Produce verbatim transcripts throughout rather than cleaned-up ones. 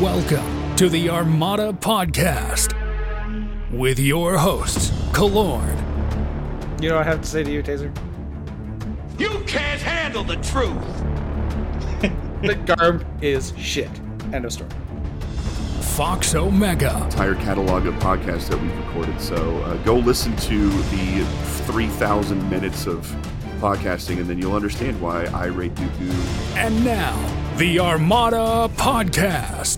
Welcome to the Armada Podcast with your hosts, Kalorn. You know what I have to say to you, Taser? You can't handle the truth! The garb is shit. End of story. Fox Omega. Entire catalog of podcasts that we've recorded, so uh, go listen to the three thousand minutes of podcasting, and then you'll understand why I rate Dooku. And now, the Armada Podcast.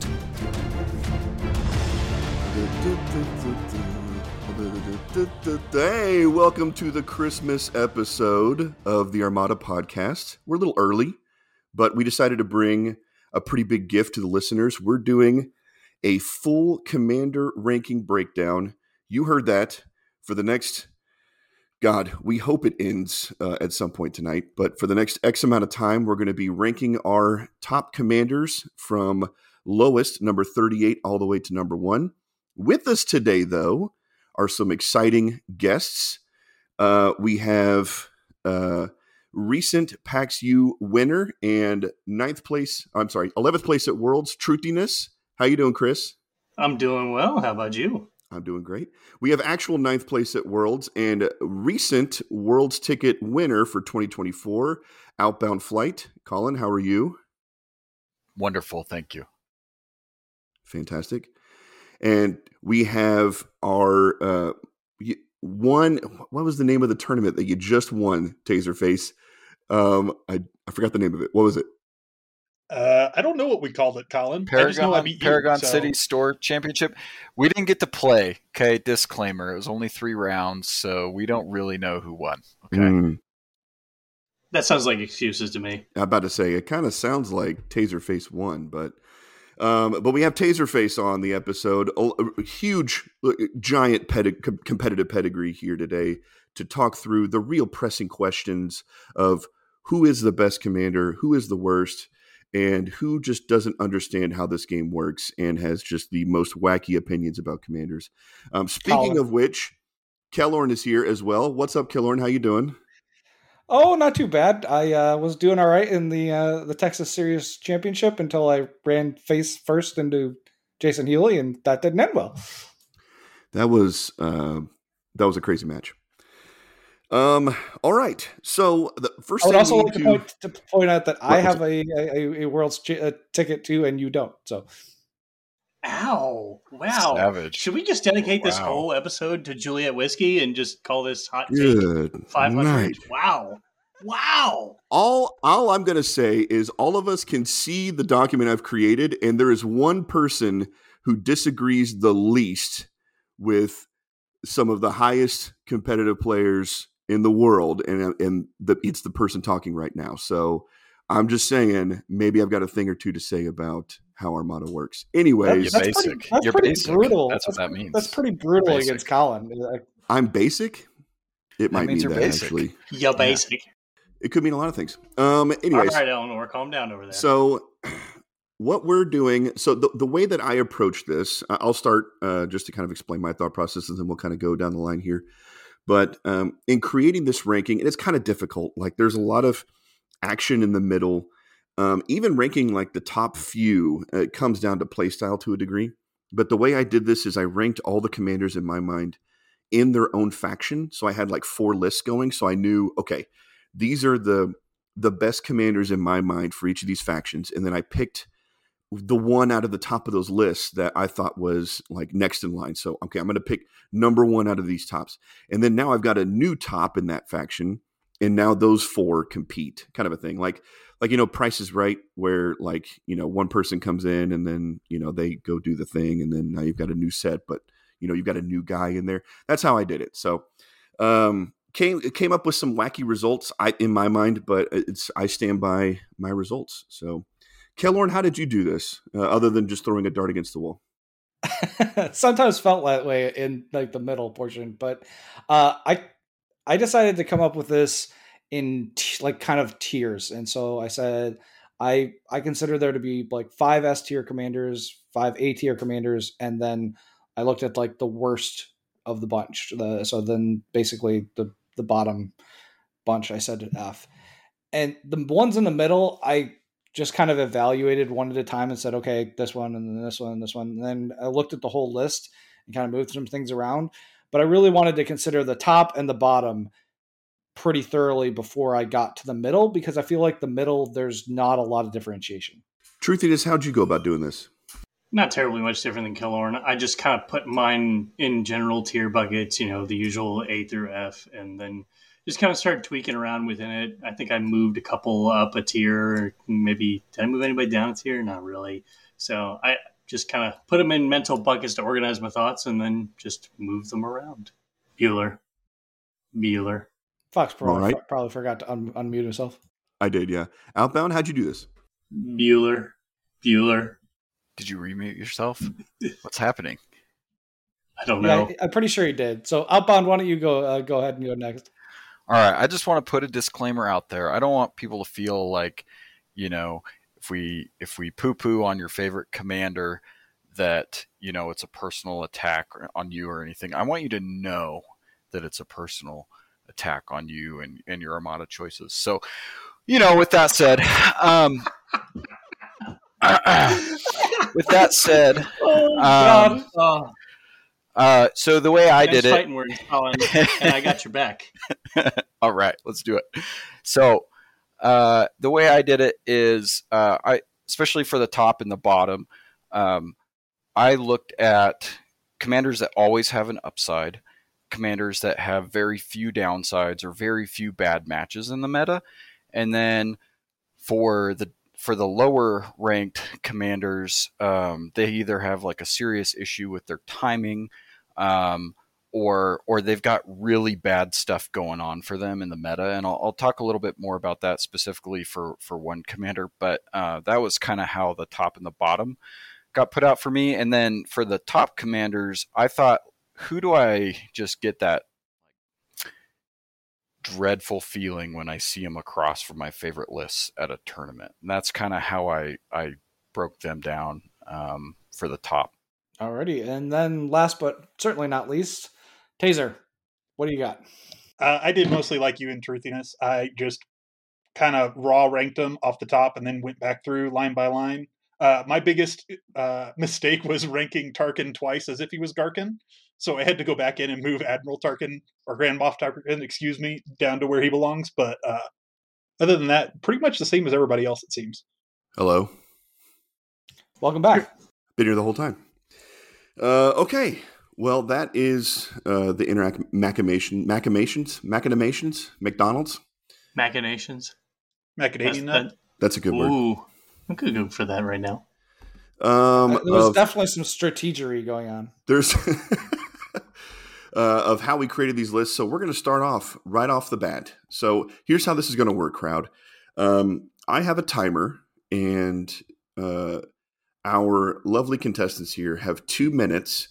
Hey, welcome to the Christmas episode of the Armada Podcast. We're a little early, but we decided to bring a pretty big gift to the listeners. We're doing a full commander ranking breakdown. You heard that. For the next, God, we hope it ends uh, at some point tonight, but for the next X amount of time, we're going to be ranking our top commanders from lowest, number thirty-eight, all the way to number one. With us today, though, are some exciting guests. Uh, we have uh, recent PAX U winner and ninth place, I'm sorry, eleventh place at Worlds, Truthiness. How you doing, Chris? I'm doing well. How about you? I'm doing great. We have actual ninth place at Worlds and recent Worlds ticket winner for twenty twenty-four, Outbound Flight. Colin, how are you? Wonderful. Thank you. Fantastic. And we have our uh, one. What was the name of the tournament that you just won, Taserface? Um, I, I forgot the name of it. What was it? Uh, I don't know what we called it, Colin. Paragon, I just know I beat you, Paragon so. City Store Championship. We didn't get to play. Okay, disclaimer. It was only three rounds, so we don't really know who won. Okay, mm. That sounds like excuses to me. I'm about to say it kind of sounds like Taserface won, but um, but we have Taserface on the episode. A huge, giant pedig- competitive pedigree here today to talk through the real pressing questions of who is the best commander, who is the worst, and who just doesn't understand how this game works and has just the most wacky opinions about commanders. Um, speaking Colin. of which, Kelorn is here as well. What's up, Kelorn? How you doing? Oh, not too bad. I uh, was doing all right in the uh, the Texas Series Championship until I ran face first into Jason Healy, and that didn't end well. That was uh, that was a crazy match. Um. All right. So the first I would thing also like to point, to point out that I have a, a a World's ch- a ticket too, and you don't. So, ow! Wow! Savage. Should we just dedicate wow. this whole episode to Juliet Whiskey and just call this hot take five hundred? Wow! Wow! All all I'm gonna say is all of us can see the document I've created, and there is one person who disagrees the least with some of the highest competitive players in the world, and and the, it's the person talking right now. So I'm just saying, maybe I've got a thing or two to say about how Armada works. Anyways, that's, that's pretty, that's You're pretty basic. brutal. That's, that's what that means. That's pretty brutal against Colin. I'm basic. It that might mean that basic. actually. You're basic. Yeah. It could mean a lot of things. Um. Anyways, all right, Eleanor, calm down over there. So, what we're doing. So the the way that I approach this, I'll start uh, just to kind of explain my thought process, and then we'll kind of go down the line here. But um, in creating this ranking, and it's kind of difficult. Like there's a lot of action in the middle. Um, even ranking like the top few, uh, it comes down to play style to a degree. But the way I did this is I ranked all the commanders in my mind in their own faction. So I had like four lists going. So I knew, okay, these are the the best commanders in my mind for each of these factions. And then I picked the one out of the top of those lists that I thought was like next in line. So, okay, I'm going to pick number one out of these tops. And then now I've got a new top in that faction. And now those four compete, kind of a thing. Like, like, you know, Price is Right, where like, you know, one person comes in and then, you know, they go do the thing. And then now you've got a new set, but you know, you've got a new guy in there. That's how I did it. So, um, came, came up with some wacky results I, in my mind, but it's, I stand by my results. So, Kelorn, how did you do this, uh, other than just throwing a dart against the wall? Sometimes felt that way in like the middle portion, but uh, I I decided to come up with this in t- like kind of tiers, and so I said I I consider there to be like five S tier commanders, five A tier commanders, and then I looked at like the worst of the bunch. The, so then basically the the bottom bunch I said an F, and the ones in the middle I just kind of evaluated one at a time and said, okay, this one and then this one and this one. And then I looked at the whole list and kind of moved some things around. But I really wanted to consider the top and the bottom pretty thoroughly before I got to the middle, because I feel like the middle, there's not a lot of differentiation. Truthy, just how'd you go about doing this? Not terribly much different than Killorn. I just kind of put mine in general tier buckets, you know, the usual A through F, and then just kind of started tweaking around within it. I think I moved a couple up a tier. Maybe did I move anybody down a tier? Not really. So I just kind of put them in mental buckets to organize my thoughts and then just move them around. Bueller. Bueller. Fox probably, right. f- probably forgot to un- unmute himself. I did, yeah. Outbound, how'd you do this? Bueller. Bueller. Did you remute yourself? What's happening? I don't know. Yeah, I'm pretty sure he did. So Outbound, why don't you go uh, go ahead and go next? All right. I just want to put a disclaimer out there. I don't want people to feel like, you know, if we if we poo-poo on your favorite commander that, you know, it's a personal attack on you or anything. I want you to know that it's a personal attack on you and, and your Armada choices. So, you know, with that said, um, with that said, oh, um, oh. Uh, so the way I Next did it, fighting words, Colin, and I got your back. All right, let's do it. So uh, the way I did it is, uh, I especially for the top and the bottom, um, I looked at commanders that always have an upside, commanders that have very few downsides or very few bad matches in the meta, and then for the for the lower ranked commanders, um, they either have like a serious issue with their timing, um, or or they've got really bad stuff going on for them in the meta. And I'll, I'll talk a little bit more about that specifically for, for one commander, but uh, that was kind of how the top and the bottom got put out for me. And then for the top commanders, I thought, who do I just get that dreadful feeling when I see them across from my favorite lists at a tournament? And that's kind of how I, I broke them down um, for the top. Alrighty. And then last but certainly not least, Taser, what do you got? Uh, I did mostly like you in Truthiness. I just kind of raw ranked them off the top and then went back through line by line. Uh, my biggest uh, mistake was ranking Tarkin twice as if he was Garkin. So I had to go back in and move Admiral Tarkin, or Grand Moff Tarkin, excuse me, down to where he belongs. But uh, other than that, pretty much the same as everybody else, it seems. Hello. Welcome back. Been here the whole time. Uh, okay. Well, that is uh, the interact machination, machinations, machinations, McDonald's. Machinations. Macadamia nut. That's a good word. Ooh, I'm going to go for that right now. Um, there was of, definitely some strategery going on. There's... Uh, of how we created these lists. So we're going to start off right off the bat. So here's how this is going to work, crowd. Um, I have a timer, and uh, our lovely contestants here have two minutes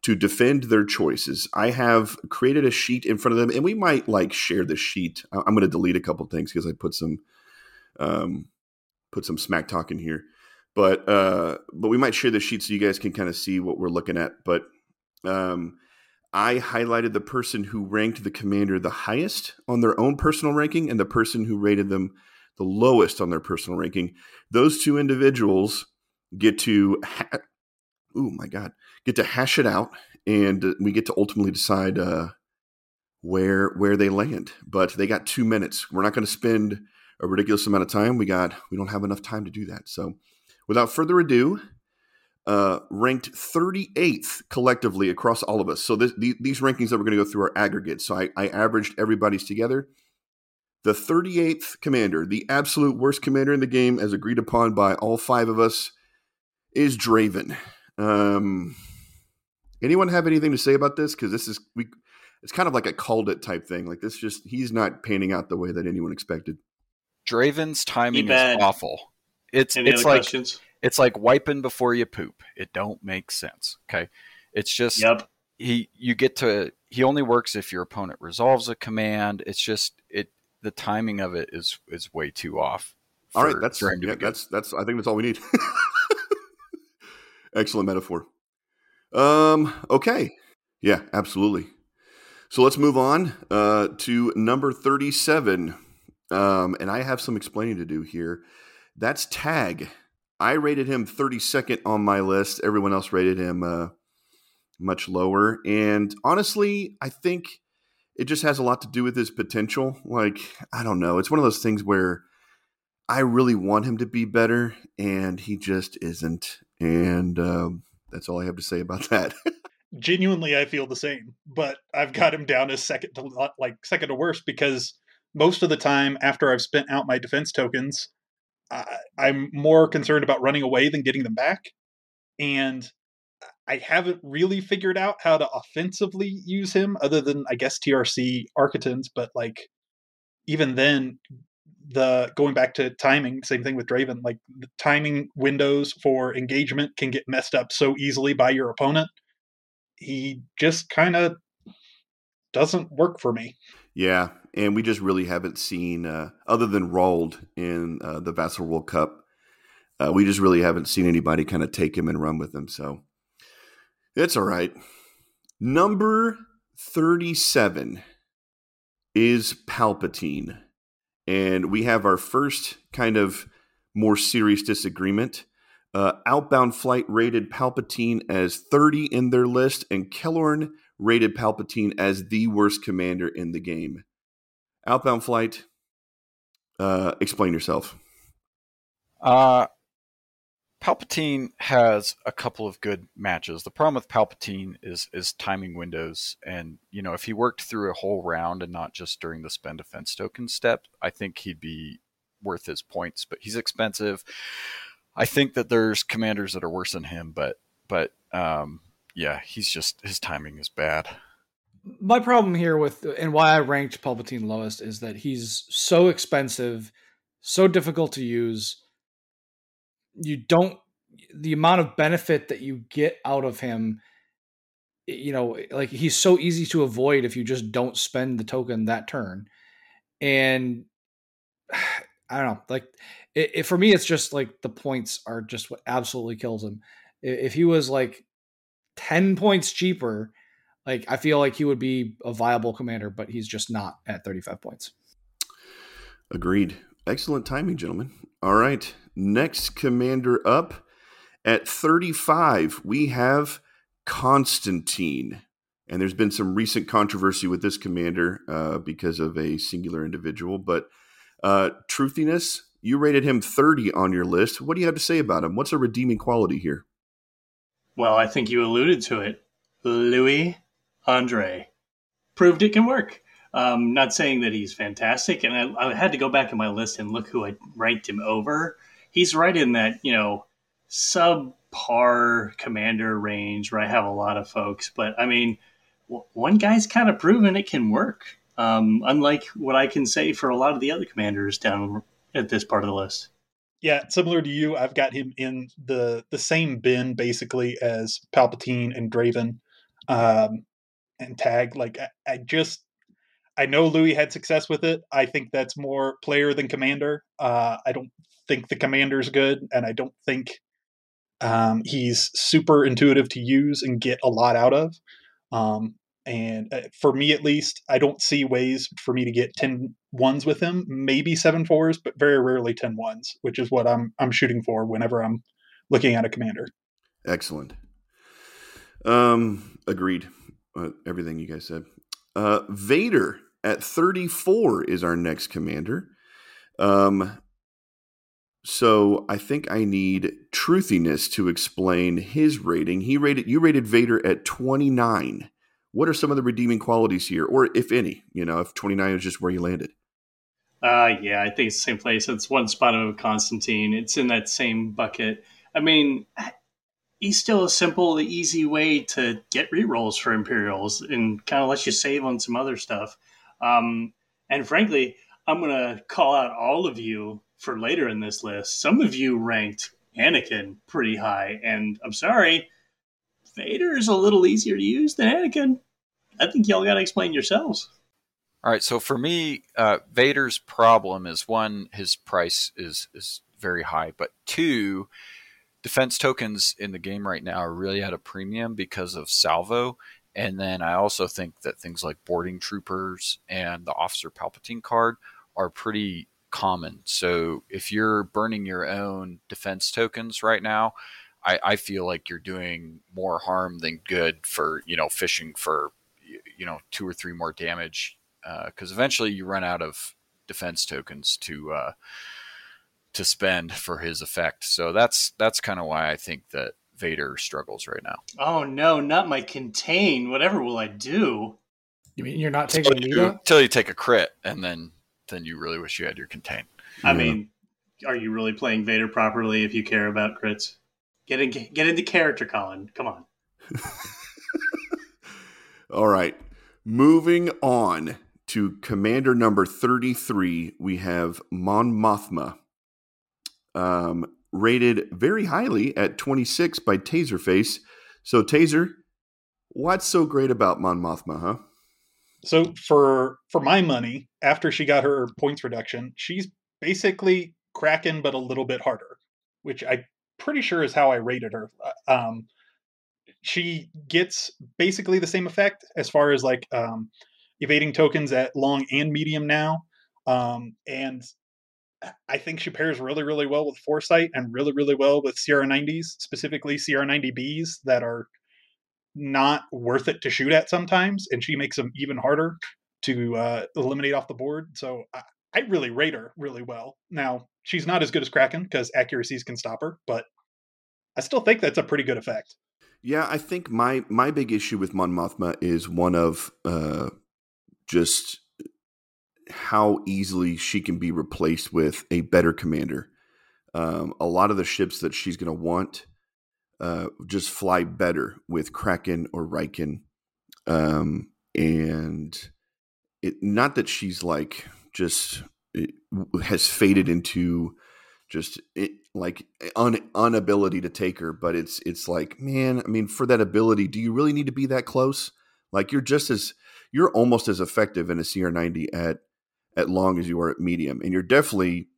to defend their choices. I have created a sheet in front of them, and we might like share the sheet. I- I'm going to delete a couple things because I put some um, put some smack talk in here, but uh, but we might share the sheet so you guys can kind of see what we're looking at. But um, I highlighted the person who ranked the commander the highest on their own personal ranking and the person who rated them the lowest on their personal ranking. Those two individuals get to, ha- oh my God, get to hash it out, and we get to ultimately decide uh, where where they land. But they got two minutes. We're not going to spend a ridiculous amount of time. We got we don't have enough time to do that. So, without further ado. Uh, ranked thirty-eighth collectively across all of us. So this, the, these rankings that we're going to go through are aggregate. So I, I averaged everybody's together. The thirty-eighth commander, the absolute worst commander in the game, as agreed upon by all five of us, is Draven. Um, anyone have anything to say about this? Because this is we, it's kind of like a called it type thing. Like this, just he's not panning out the way that anyone expected. Draven's timing is awful. It's Any it's like. Questions? It's like wiping before you poop. It don't make sense. Okay. It's just, yep. he, you get to, he only works if your opponent resolves a command. It's just, it, the timing of it is, is way too off. All right. That's, yeah, that's, that's, I think that's all we need. Excellent metaphor. Um, okay. Yeah, absolutely. So let's move on uh, to number thirty-seven. Um, and I have some explaining to do here. That's Tag. I rated him thirty-second on my list. Everyone else rated him uh, much lower. And honestly, I think it just has a lot to do with his potential. Like, I don't know. It's one of those things where I really want him to be better, and he just isn't. And um, that's all I have to say about that. Genuinely, I feel the same, but I've got him down as second to like second to worst because most of the time after I've spent out my defense tokens, I, I'm more concerned about running away than getting them back. And I haven't really figured out how to offensively use him other than, I guess, T R C Archetans. But like, even then, the going back to timing, same thing with Draven, like the timing windows for engagement can get messed up so easily by your opponent. He just kind of doesn't work for me. Yeah, and we just really haven't seen, uh, other than Rold in uh, the Vassal World Cup, uh, we just really haven't seen anybody kind of take him and run with him. So it's all right. Number thirty-seven is Palpatine. And we have our first kind of more serious disagreement. Uh, Outbound Flight rated Palpatine as thirty in their list, and Kellorn rated Palpatine as the worst commander in the game. Outbound Flight, uh, explain yourself. Uh, Palpatine has a couple of good matches. The problem with Palpatine is is timing windows, and you know, if he worked through a whole round and not just during the spend defense token step, I think he'd be worth his points. But he's expensive. I think that there's commanders that are worse than him, but but um, yeah, he's just, his timing is bad. My problem here with, and why I ranked Palpatine lowest, is that he's so expensive, so difficult to use. You don't, the amount of benefit that you get out of him, you know, like he's so easy to avoid if you just don't spend the token that turn. And I don't know, like it, it, for me, it's just like the points are just what absolutely kills him. If he was like ten points cheaper, like I feel like he would be a viable commander, but he's just not at thirty-five points. Agreed. Excellent timing, gentlemen. All right. Next commander up at thirty-five, we have Constantine. And there's been some recent controversy with this commander uh, because of a singular individual, but Uh, Truthiness, you rated him thirty on your list. What do you have to say about him? What's a redeeming quality here? Well, I think you alluded to it. Louis Andre proved it can work. Um, not saying that he's fantastic, and I, I had to go back in my list and look who I ranked him over. He's right in that, you know, subpar commander range where I have a lot of folks. But, I mean, w- one guy's kind of proven it can work. Um, unlike what I can say for a lot of the other commanders down at this part of the list. Yeah, similar to you, I've got him in the, the same bin, basically, as Palpatine and Draven um, and Tag. Like, I, I just, I know Louis had success with it. I think that's more player than commander. Uh, I don't think the commander's good, and I don't think um, he's super intuitive to use and get a lot out of. Um And for me, at least, I don't see ways for me to get ten ones with him, maybe seven fours, but very rarely ten ones, which is what I'm I'm shooting for whenever I'm looking at a commander. Excellent. Um, agreed. Uh, everything you guys said. Uh, Vader at thirty-four is our next commander. Um, so I think I need Truthiness to explain his rating. He rated, you rated Vader at twenty-nine. What are some of the redeeming qualities here, or if any, you know, if twenty-nine is just where you landed? Uh, yeah, I think it's the same place. It's one spot of Constantine. It's in that same bucket. I mean, he's still a simple, easy way to get rerolls for Imperials and kind of lets you save on some other stuff. Um, and frankly, I'm going to call out all of you for later in this list. Some of you ranked Anakin pretty high, and I'm sorry, Vader is a little easier to use than Anakin. I think y'all got to explain yourselves. All right, so for me, uh, Vader's problem is, one, his price is is very high, but two, defense tokens in the game right now are really at a premium because of Salvo, and then I also think that things like boarding troopers and the Officer Palpatine card are pretty common. So if you're burning your own defense tokens right now, I, I feel like you're doing more harm than good for, you know, fishing for, you know, two or three more damage. Uh, 'cause eventually you run out of defense tokens to, uh, to spend for his effect. So that's, that's kind of why I think that Vader struggles right now. Oh no, not my contain. Whatever will I do? You mean you're not taking Nita? Until you take a crit, and then, then you really wish you had your contain. I yeah. mean, are you really playing Vader properly if you care about crits? Get in, get into character, Colin. Come on. All right. Moving on to Commander number thirty-three, we have Mon Mothma. Um, rated very highly at twenty-six by Taserface. So, Taser, what's so great about Mon Mothma, huh? So, for for my money, after she got her points reduction, she's basically Kraken, but a little bit harder, which I... pretty sure is how I rated her. Um, she gets basically the same effect as far as like um, evading tokens at long and medium now. Um, and I think she pairs really, really well with Foresight and really, really well with C R nineties, specifically C R ninety B's that are not worth it to shoot at sometimes. And she makes them even harder to uh, eliminate off the board. So I, I really rate her really well. Now, she's not as good as Kraken because accuracies can stop her, but I still think that's a pretty good effect. Yeah, I think my my big issue with Mon Mothma is one of uh, just how easily she can be replaced with a better commander. Um, a lot of the ships that she's going to want uh, just fly better with Kraken or Riken. Um, and it, not that she's like just... It has faded into just it, like un inability to take her, but it's it's like, man, I mean, for that ability, do you really need to be that close? Like you're just as you're almost as effective in a C R ninety at at long as you are at medium, and you're definitely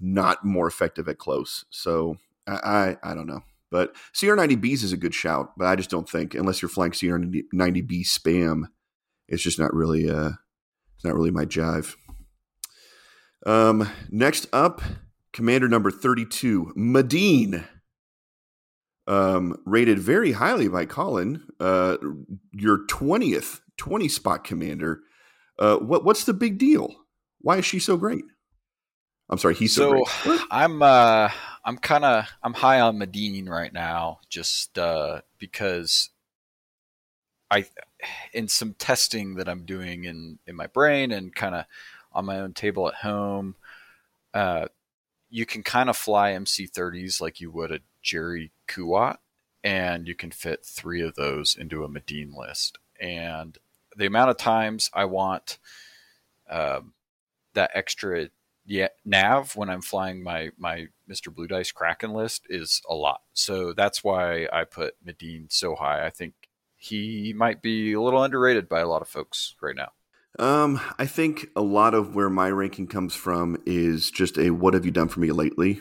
not more effective at close. So I I, I don't know, but C R ninety B's is a good shout, but I just don't think unless you're flying C R ninety B spam, it's just not really uh it's not really my jive. Um, next up, Commander number thirty-two, Madeen, um, rated very highly by Colin, uh, your twentieth, twenty spot commander. Uh, what, what's the big deal? Why is she so great? I'm sorry. He's so, so great. I'm, uh, I'm kind of, I'm high on Madeen right now, just, uh, because I, in some testing that I'm doing in, in my brain and kind of on my own table at home, uh, you can kind of fly M C thirties like you would a Jerry Kuat, and you can fit three of those into a Madeen list. And the amount of times I want um, that extra yeah, nav when I'm flying my, my Mister Blue Dice Kraken list is a lot. So that's why I put Madeen so high. I think he might be a little underrated by a lot of folks right now. Um, I think a lot of where my ranking comes from is just a what have you done for me lately?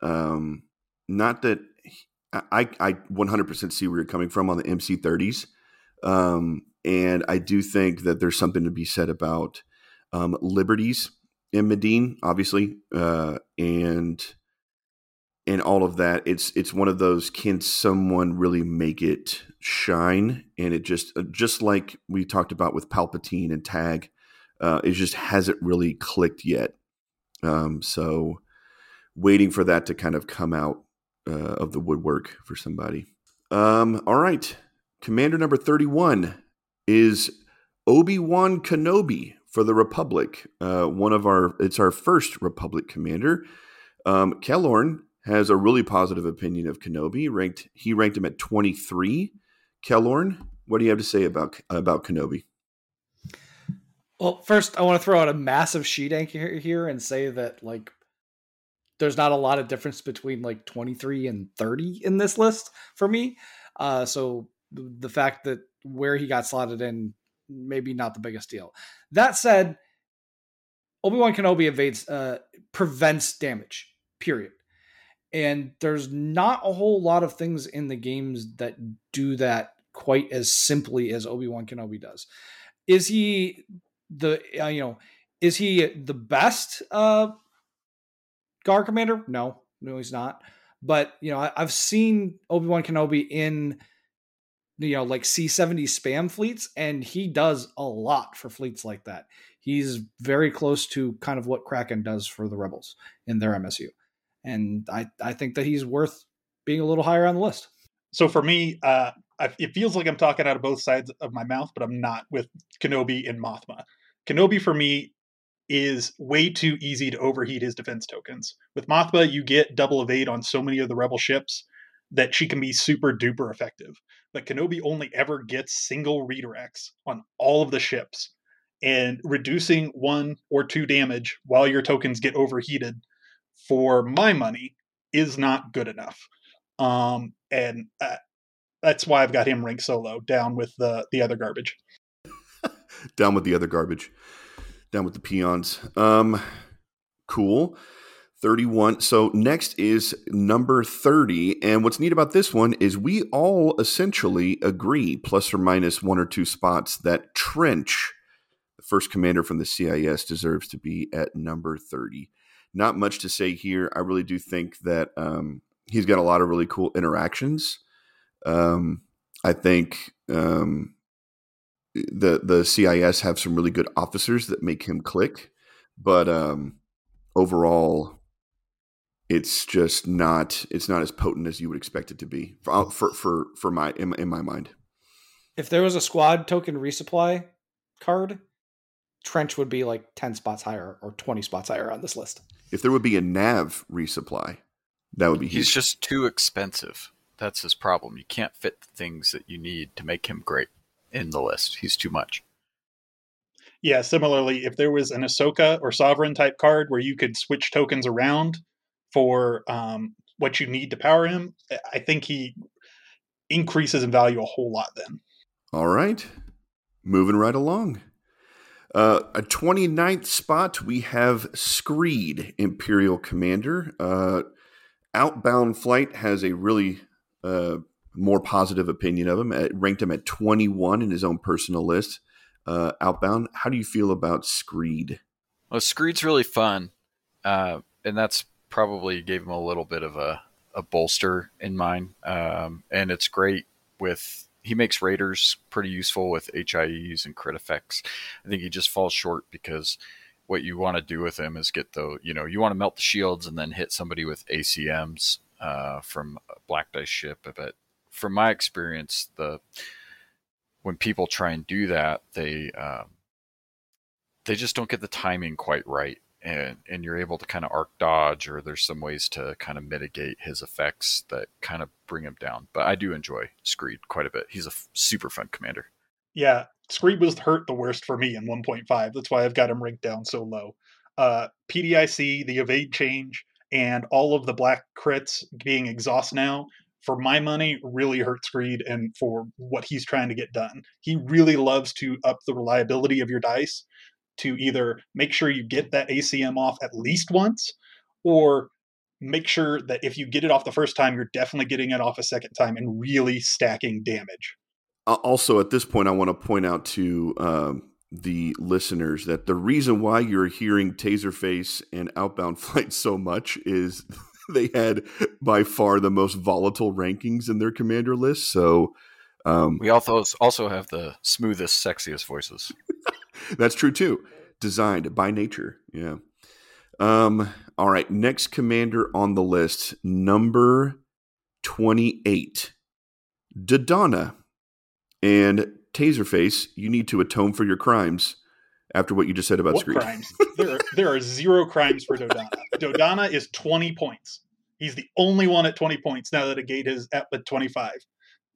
Um, not that I, I one hundred percent see where you're coming from on the M C thirties. Um, and I do think that there's something to be said about um, liberties in Madeen, obviously, uh, and and all of that. It's it's one of those, can someone really make it shine? And it just, just like we talked about with Palpatine and Tag, uh, it just hasn't really clicked yet. Um, so waiting for that to kind of come out uh, of the woodwork for somebody. Um, all right. Commander number thirty-one is Obi-Wan Kenobi for the Republic. Uh, one of our, it's our first Republic commander. Um, Kelorn has a really positive opinion of Kenobi. Ranked, he ranked him at twenty-three. Kelorn, what do you have to say about about Kenobi? Well, first, I want to throw out a massive sheet anchor here and say that like there's not a lot of difference between like twenty-three and thirty in this list for me. Uh, so the fact that where he got slotted in, maybe not the biggest deal. That said, Obi-Wan Kenobi evades, uh, prevents damage. Period. And there's not a whole lot of things in the games that do that quite as simply as Obi-Wan Kenobi does. Is he the, uh, you know, is he the best uh, Guard commander? No, no, he's not. But, you know, I, I've seen Obi-Wan Kenobi in, you know, like C seventy spam fleets, and he does a lot for fleets like that. He's very close to kind of what Kraken does for the Rebels in their M S U. And I, I think that he's worth being a little higher on the list. So for me, uh, I, it feels like I'm talking out of both sides of my mouth, but I'm not with Kenobi and Mothma. Kenobi for me is way too easy to overheat his defense tokens. With Mothma, you get double evade on so many of the Rebel ships that she can be super duper effective. But Kenobi only ever gets single redirects on all of the ships. And reducing one or two damage while your tokens get overheated, for my money, is not good enough. Um, and uh, that's why I've got him ranked solo, down with the, the other garbage. Down with the other garbage. Down with the peons. Um, cool. thirty-one. So next is number thirty. And what's neat about this one is we all essentially agree, plus or minus one or two spots, that Trench, the first commander from the C I S, deserves to be at number thirty. Not much to say here. I really do think that um, he's got a lot of really cool interactions. Um, I think um, the the C I S have some really good officers that make him click. But um, overall, it's just not it's not as potent as you would expect it to be for for for, for my in, in my mind. If there was a squad token resupply card, Trench would be like ten spots higher or twenty spots higher on this list. If there would be a nav resupply, that would be huge. He's just too expensive. That's his problem. You can't fit the things that you need to make him great in the list. He's too much. Yeah, similarly, if there was an Ahsoka or Sovereign type card where you could switch tokens around for um, what you need to power him, I think he increases in value a whole lot then. All right. Moving right along. Uh, a twenty-ninth spot, we have Screed, Imperial Commander. Uh, Outbound Flight has a really uh, more positive opinion of him. It ranked him at twenty-one in his own personal list. Uh, Outbound, how do you feel about Screed? Well, Screed's really fun, uh, and that's probably gave him a little bit of a, a bolster in mine. Um, and it's great with... He makes raiders pretty useful with H I Es and crit effects. I think he just falls short because what you want to do with him is get the, you know, you want to melt the shields and then hit somebody with A C Ms uh, from a Black Dice ship. But from my experience, the when people try and do that, they uh, they just don't get the timing quite right, and and you're able to kind of arc dodge, or there's some ways to kind of mitigate his effects that kind of bring him down. But I do enjoy Screed quite a bit. He's a f- super fun commander. Yeah, Screed was hurt the worst for me in one point five. That's why I've got him ranked down so low. Uh, P D I C, the evade change, and all of the black crits being exhaust now, for my money, really hurt Screed and for what he's trying to get done. He really loves to up the reliability of your dice, to either make sure you get that A C M off at least once, or make sure that if you get it off the first time, you're definitely getting it off a second time and really stacking damage. Also, at this point, I want to point out to um, the listeners that the reason why you're hearing Taserface and Outbound Flight so much is they had by far the most volatile rankings in their commander list. So um, we also also have the smoothest, sexiest voices. That's true, too. Designed by nature. Yeah. Um, all right. Next commander on the list, number twenty-eight, Dodonna. And Taserface, you need to atone for your crimes after what you just said about what Screed. Crimes? There are, there are zero crimes for Dodonna. Dodonna is twenty points. He's the only one at twenty points now that a gate is at twenty-five.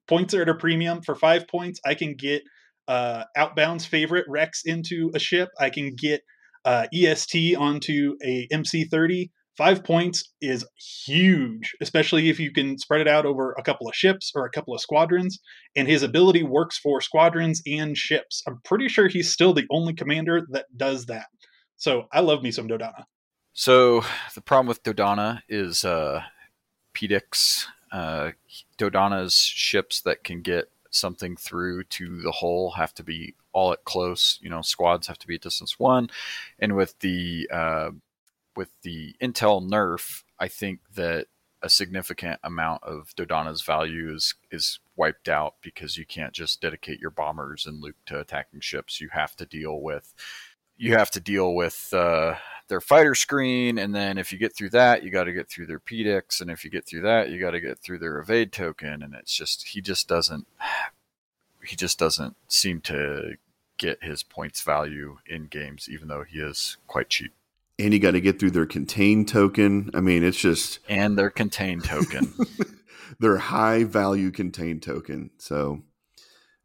Points are at a premium. For five points, I can get Uh, Outbound's favorite Rex into a ship. I can get uh, E S T onto a M C thirty. Five points is huge, especially if you can spread it out over a couple of ships or a couple of squadrons. And his ability works for squadrons and ships. I'm pretty sure he's still the only commander that does that. So I love me some Dodonna. So the problem with Dodonna is uh, P D X. Uh, Dodonna's ships that can get something through to the hull have to be all at close, you know, squads have to be at distance one. And with the uh, with the Intel nerf, I think that a significant amount of Dodonna's value is, is wiped out, because you can't just dedicate your bombers and Luke to attacking ships. You have to deal with, you have to deal with uh, their fighter screen. And then if you get through that, you got to get through their P D X. And if you get through that, you got to get through their evade token. And it's just, he just doesn't, he just doesn't seem to get his points value in games, even though he is quite cheap. And you got to get through their contain token. I mean, it's just... And their contain token. Their high-value contain token. So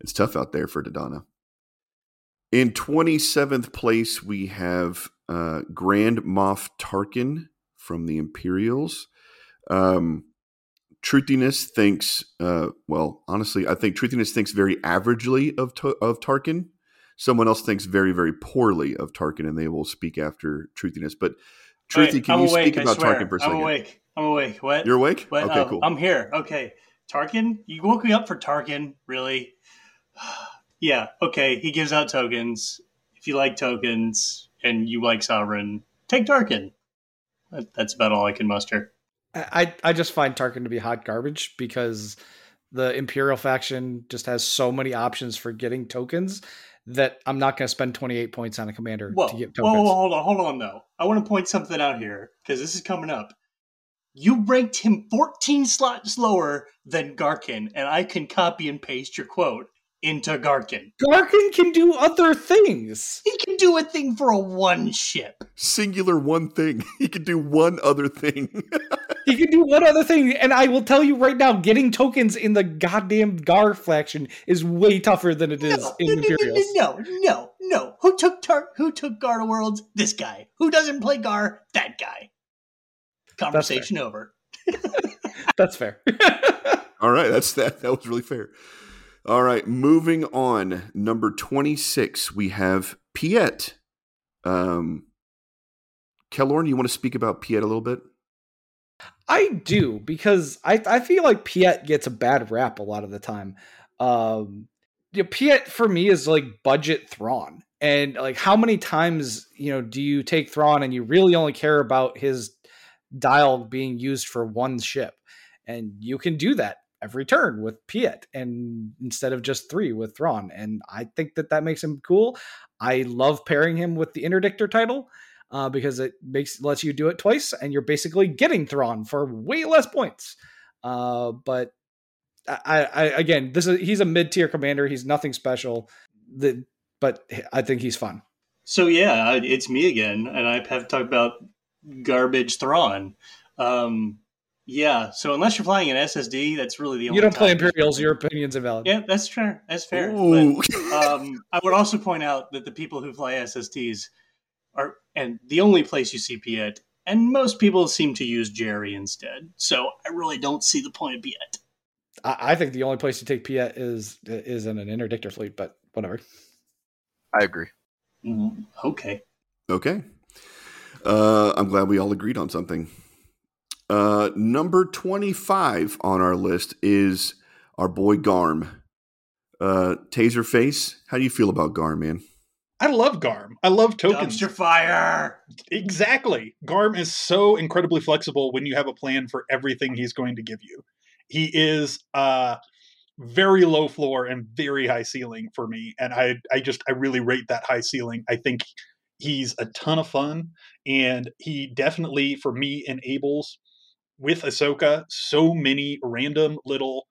it's tough out there for Dodonna. In twenty-seventh place, we have uh, Grand Moff Tarkin from the Imperials. Um, Truthiness thinks... Uh, well, honestly, I think Truthiness thinks very averagely of to- of Tarkin. Someone else thinks very, very poorly of Tarkin, and they will speak after Truthiness. But Truthy, right, can I'm you awake, speak I about swear. Tarkin for a second? I'm awake. I'm awake. What? You're awake? What? Okay, um, cool. I'm here. Okay. Tarkin? You woke me up for Tarkin, really? Yeah, okay. He gives out tokens. If you like tokens and you like Sovereign, take Tarkin. That, that's about all I can muster. I, I just find Tarkin to be hot garbage, because the Imperial faction just has so many options for getting tokens that I'm not going to spend twenty-eight points on a commander whoa, to get tokens. Whoa, whoa, hold on, hold on, though. I want to point something out here, because this is coming up. You ranked him fourteen slots lower than Garkin, and I can copy and paste your quote into Garkin. Garkin can do other things. He can do a thing for a one ship. Singular one thing. He can do one other thing. He can do one other thing, and I will tell you right now, getting tokens in the goddamn Gar faction is way tougher than it is no, in Imperials. No, no, no. Who took Tar- Who took Gar to Worlds? This guy. Who doesn't play Gar? That guy. Conversation that's over. That's fair. All right, that's that. That was really fair. All right, moving on. Number twenty-six, we have Piet. Um, Kellorn, you want to speak about Piet a little bit? I do, because I, I feel like Piet gets a bad rap a lot of the time. Um, you know, Piet for me is like budget Thrawn, and like how many times, you know, do you take Thrawn and you really only care about his dial being used for one ship, and you can do that every turn with Piet, and instead of just three with Thrawn, and I think that that makes him cool. I love pairing him with the Interdictor title. Uh, because it makes lets you do it twice, and you're basically getting Thrawn for way less points. Uh, but I, I again, this is he's a mid-tier commander. He's nothing special, the, but I think he's fun. So yeah, it's me again, and I have talked about garbage Thrawn. Um, yeah, so unless you're flying an S S D, that's really the only. You don't time. Play Imperials. Your opinion's invalid. Yeah, that's fair. That's fair. But, um, I would also point out that the people who fly S S Ds. Are, and the only place you see Piet, and most people seem to use Jerry instead. So I really don't see the point of Piet. I, I think the only place to take Piet is is in an Interdictor fleet, but whatever. I agree. Mm, okay. Okay. Uh, I'm glad we all agreed on something. Uh, number twenty-five on our list is our boy Garm. Uh, Taserface, how do you feel about Garm, man? I love Garm. I love tokens. Dumpster fire. Exactly. Garm is so incredibly flexible when you have a plan for everything he's going to give you. He is uh, very low floor and very high ceiling for me. And I, I just, I really rate that high ceiling. I think he's a ton of fun. And he definitely, for me, enables with Ahsoka so many random little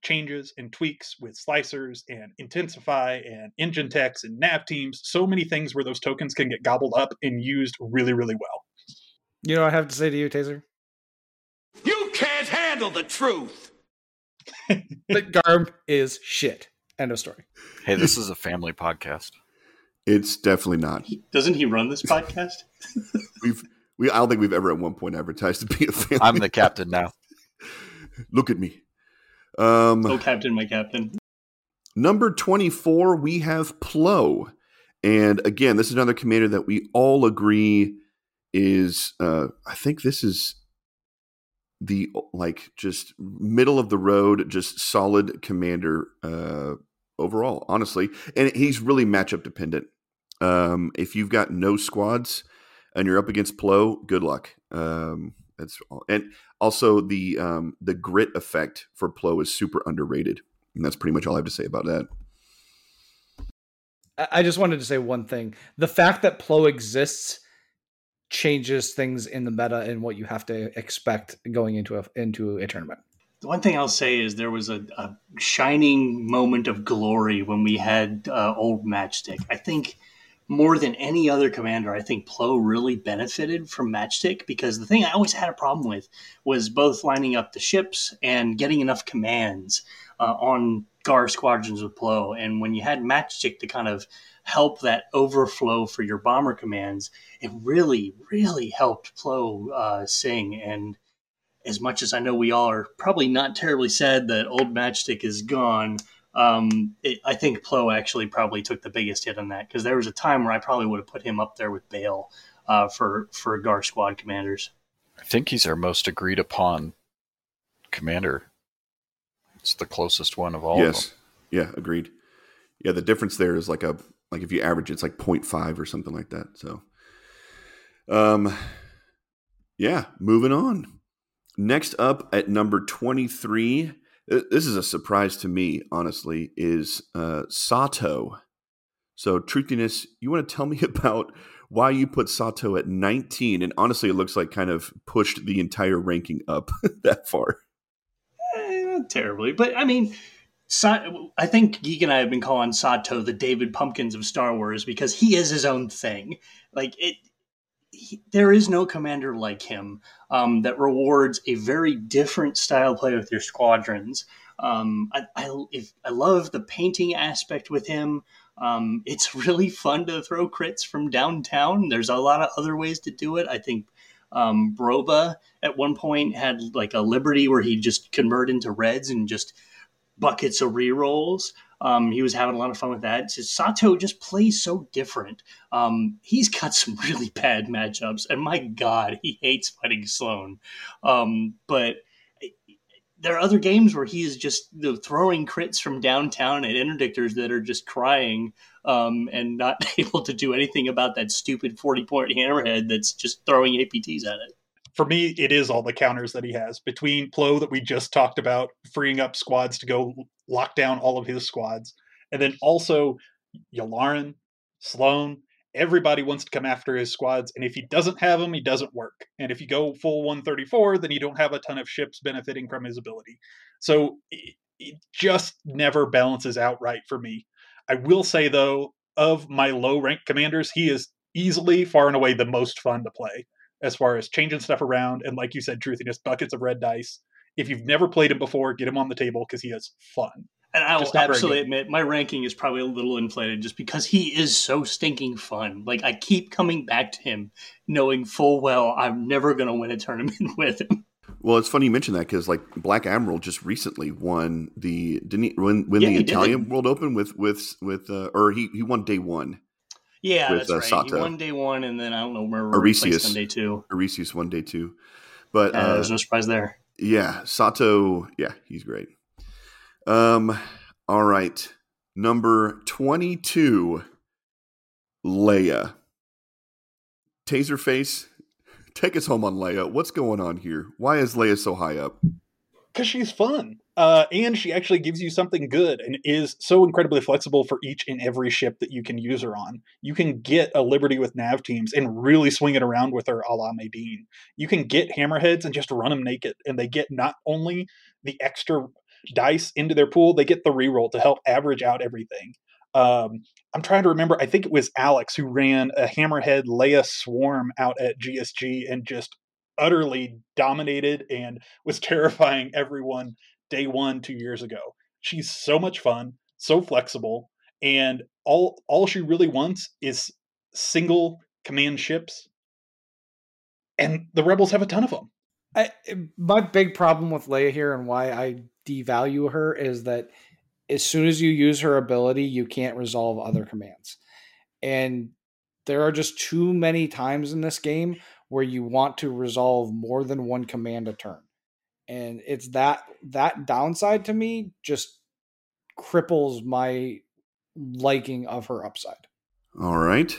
changes and tweaks with slicers and intensify and engine techs and nav teams, so many things where those tokens can get gobbled up and used really, really well. You know what I have to say to you, Taser? You can't handle the truth! But Garm is shit. End of story. Hey, this is a family podcast. It's definitely not. He, doesn't he run this podcast? we've we I don't think we've ever at one point advertised to be a family. I'm the captain now. Look at me. Um, oh, Captain, my Captain. Number twenty-four, we have Plo. And again, this is another commander that we all agree is, uh, I think this is the, like, just middle of the road, just solid commander uh, overall, honestly. And he's really matchup dependent. Um, if you've got no squads, and you're up against Plo, good luck. Um, that's all. And also the um, the grit effect for Plo is super underrated, and that's pretty much all I have to say about that. I just wanted to say one thing. The fact that Plo exists changes things in the meta and what you have to expect going into a, into a tournament. The one thing I'll say is there was a, a shining moment of glory when we had uh, old Matchstick. I think more than any other commander, I think Plo really benefited from Matchstick, because the thing I always had a problem with was both lining up the ships and getting enough commands uh, on Gar squadrons with Plo. And when you had Matchstick to kind of help that overflow for your bomber commands, it really, really helped Plo uh, sing. And as much as I know we all are probably not terribly sad that old Matchstick is gone, um, it, I think Plo actually probably took the biggest hit on that, because there was a time where I probably would have put him up there with Bale uh, for, for Gar squad commanders. I think he's our most agreed upon commander. It's the closest one of all yes. of them. Yeah, agreed. Yeah, the difference there is like a like if you average, it's like zero point five or something like that. So, um, yeah, moving on. Next up at number twenty-three, this is a surprise to me, honestly, is uh, Sato. So, Truthiness, you want to tell me about why you put Sato at nineteen? And honestly, it looks like kind of pushed the entire ranking up that far. Eh, not terribly, but I mean... So, I think Geek and I have been calling Sato the David Pumpkins of Star Wars, because he is his own thing. Like it, he, there is no commander like him um, that rewards a very different style play with your squadrons. Um, I, I, if, I love the painting aspect with him. Um, it's really fun to throw crits from downtown. There's a lot of other ways to do it. I think um, Broba at one point had like a Liberty where he just converted into reds and just buckets of rerolls. Um, he was having a lot of fun with that. So Sato just plays so different. Um, he's got some really bad matchups, and my God, he hates fighting Sloan. Um, but there are other games where he is just you know, throwing crits from downtown at interdictors that are just crying um, and not able to do anything about that stupid forty-point hammerhead that's just throwing A P Ts at it. For me, it is all the counters that he has. Between Plo that we just talked about, freeing up squads to go lock down all of his squads, and then also Yularen, Sloan, everybody wants to come after his squads, and if he doesn't have them, he doesn't work. And if you go full one thirty-four, then you don't have a ton of ships benefiting from his ability. So it, it just never balances out right for me. I will say, though, of my low-ranked commanders, he is easily, far and away, the most fun to play, as far as changing stuff around, and like you said, Truthiness, buckets of red dice. If you've never played him before, get him on the table, because he is fun. And I will absolutely admit, my ranking is probably a little inflated just because he is so stinking fun. Like, I keep coming back to him knowing full well I'm never going to win a tournament with him. Well, it's funny you mention that, because like Black Admiral just recently won the didn't he win, win yeah, the he Italian did. World Open with with with uh, or he he won day one. Yeah, with, that's uh, right. Sato. He won day one, and then I don't know where we replaced him day two. Arisius won day two. But, uh, uh, there's no surprise there. Yeah, Sato, yeah, he's great. Um, all right, number twenty-two, Leia. Taserface, take us home on Leia. What's going on here? Why is Leia so high up? Because she's fun. Uh, and she actually gives you something good and is so incredibly flexible for each and every ship that you can use her on. You can get a Liberty with nav teams and really swing it around with her a la Maydeen. You can get hammerheads and just run them naked. And they get not only the extra dice into their pool, they get the reroll to help average out everything. Um, I'm trying to remember. I think it was Alex who ran a hammerhead Leia swarm out at G S G and just utterly dominated and was terrifying everyone day one, two years ago. She's so much fun, so flexible, and all all she really wants is single command ships. And the Rebels have a ton of them. I, my big problem with Leia here and why I devalue her is that as soon as you use her ability, you can't resolve other commands. And there are just too many times in this game where you want to resolve more than one command a turn. And it's that that downside to me just cripples my liking of her upside. All right.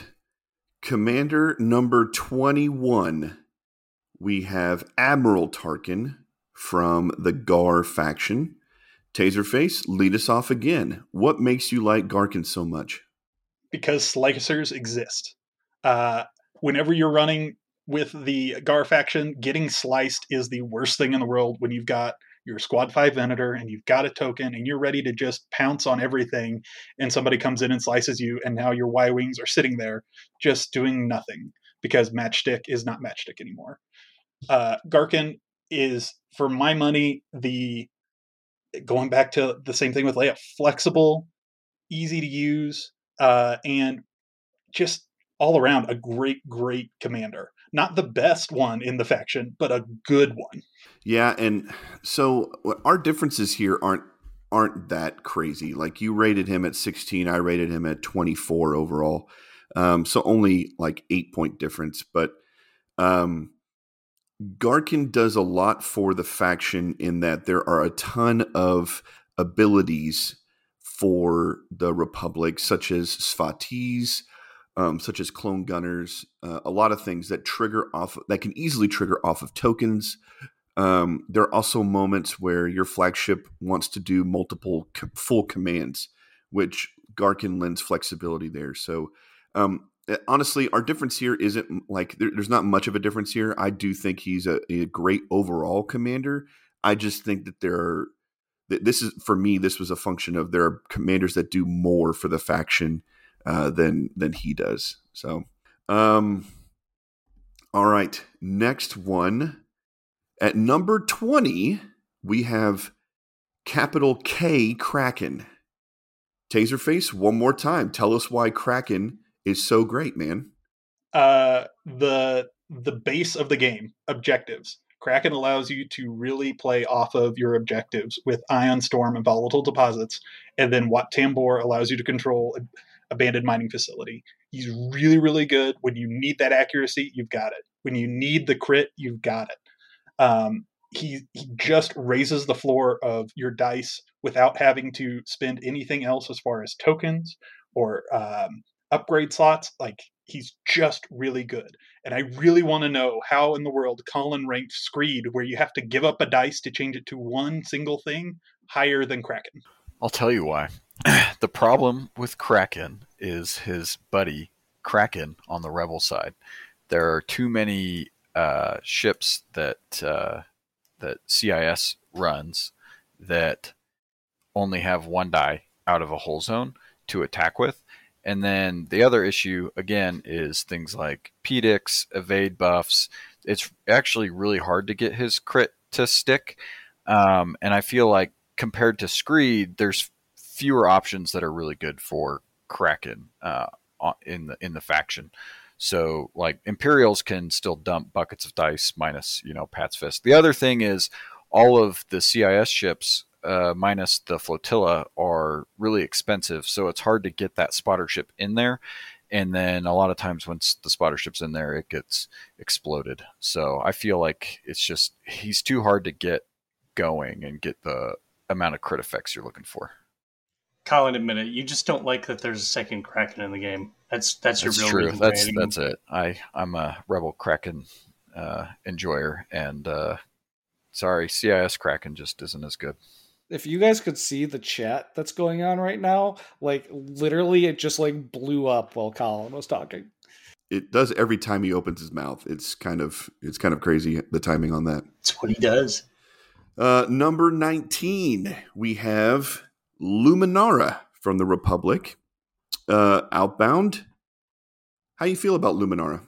Commander number twenty-one, we have Admiral Tarkin from the Gar faction. Taserface, lead us off again. What makes you like Garkin so much? Because slicers exist. Uh, whenever you're running with the Gar faction, getting sliced is the worst thing in the world when you've got your Squad five Venator and you've got a token and you're ready to just pounce on everything, and somebody comes in and slices you, and now your Y-Wings are sitting there just doing nothing because Matchstick is not Matchstick anymore. Uh, Garkin is, for my money, the, going back to the same thing with Leia, flexible, easy to use, uh, and just all around a great, great commander. Not the best one in the faction, but a good one. Yeah, and so our differences here aren't aren't that crazy. Like, you rated him at sixteen, I rated him at twenty-four overall. Um, so only like eight point difference. But um, Garkin does a lot for the faction in that there are a ton of abilities for the Republic, such as Svati's, Um, such as clone gunners, uh, a lot of things that trigger off that can easily trigger off of tokens. Um, there are also moments where your flagship wants to do multiple co- full commands, which Garkin lends flexibility there. So um, honestly, our difference here isn't like there, there's not much of a difference here. I do think he's a, a great overall commander. I just think that there are that this is for me. This was a function of there are commanders that do more for the faction Uh, than than he does. So, um, all right. Next one, at number twenty, we have capital K Kraken. Taserface, one more time, tell us why Kraken is so great, man. Uh, the the base of the game, objectives. Kraken allows you to really play off of your objectives with Ion Storm and Volatile Deposits, and then Wat Tambor allows you to control Abandoned Mining Facility. He's really, really good. When you need that accuracy, you've got it. When you need the crit, you've got it. Um, he, he just raises the floor of your dice without having to spend anything else as far as tokens or um, upgrade slots. Like, he's just really good. And I really want to know how in the world Colin ranked Screed, where you have to give up a dice to change it to one single thing, higher than Kraken. I'll tell you why. The problem with Kraken is his buddy Kraken on the Rebel side. There are too many uh, ships that uh, that C I S runs that only have one die out of a whole zone to attack with. And then the other issue, again, is things like P D X, evade buffs. It's actually really hard to get his crit to stick. Um, and I feel like compared to Screed, there's fewer options that are really good for Kraken uh, in the in the faction. So, like, Imperials can still dump buckets of dice minus, you know, Pat's Fist. The other thing is all of the C I S ships uh, minus the flotilla are really expensive, so it's hard to get that spotter ship in there. And then a lot of times once the spotter ship's in there, it gets exploded. So I feel like it's just he's too hard to get going and get the amount of crit effects you're looking for. Colin, admit it. You just don't like that there's a second Kraken in the game. That's that's, that's your real true. reason. That's true. That's it. I, I'm a Rebel Kraken uh, enjoyer, and uh, sorry, C I S Kraken just isn't as good. If you guys could see the chat that's going on right now, like, literally it just like blew up while Colin was talking. It does every time he opens his mouth. It's kind of it's kind of crazy, the timing on that. That's what he does. Uh, number nineteen, we have Luminara from the Republic, uh, Outbound. How you feel about Luminara?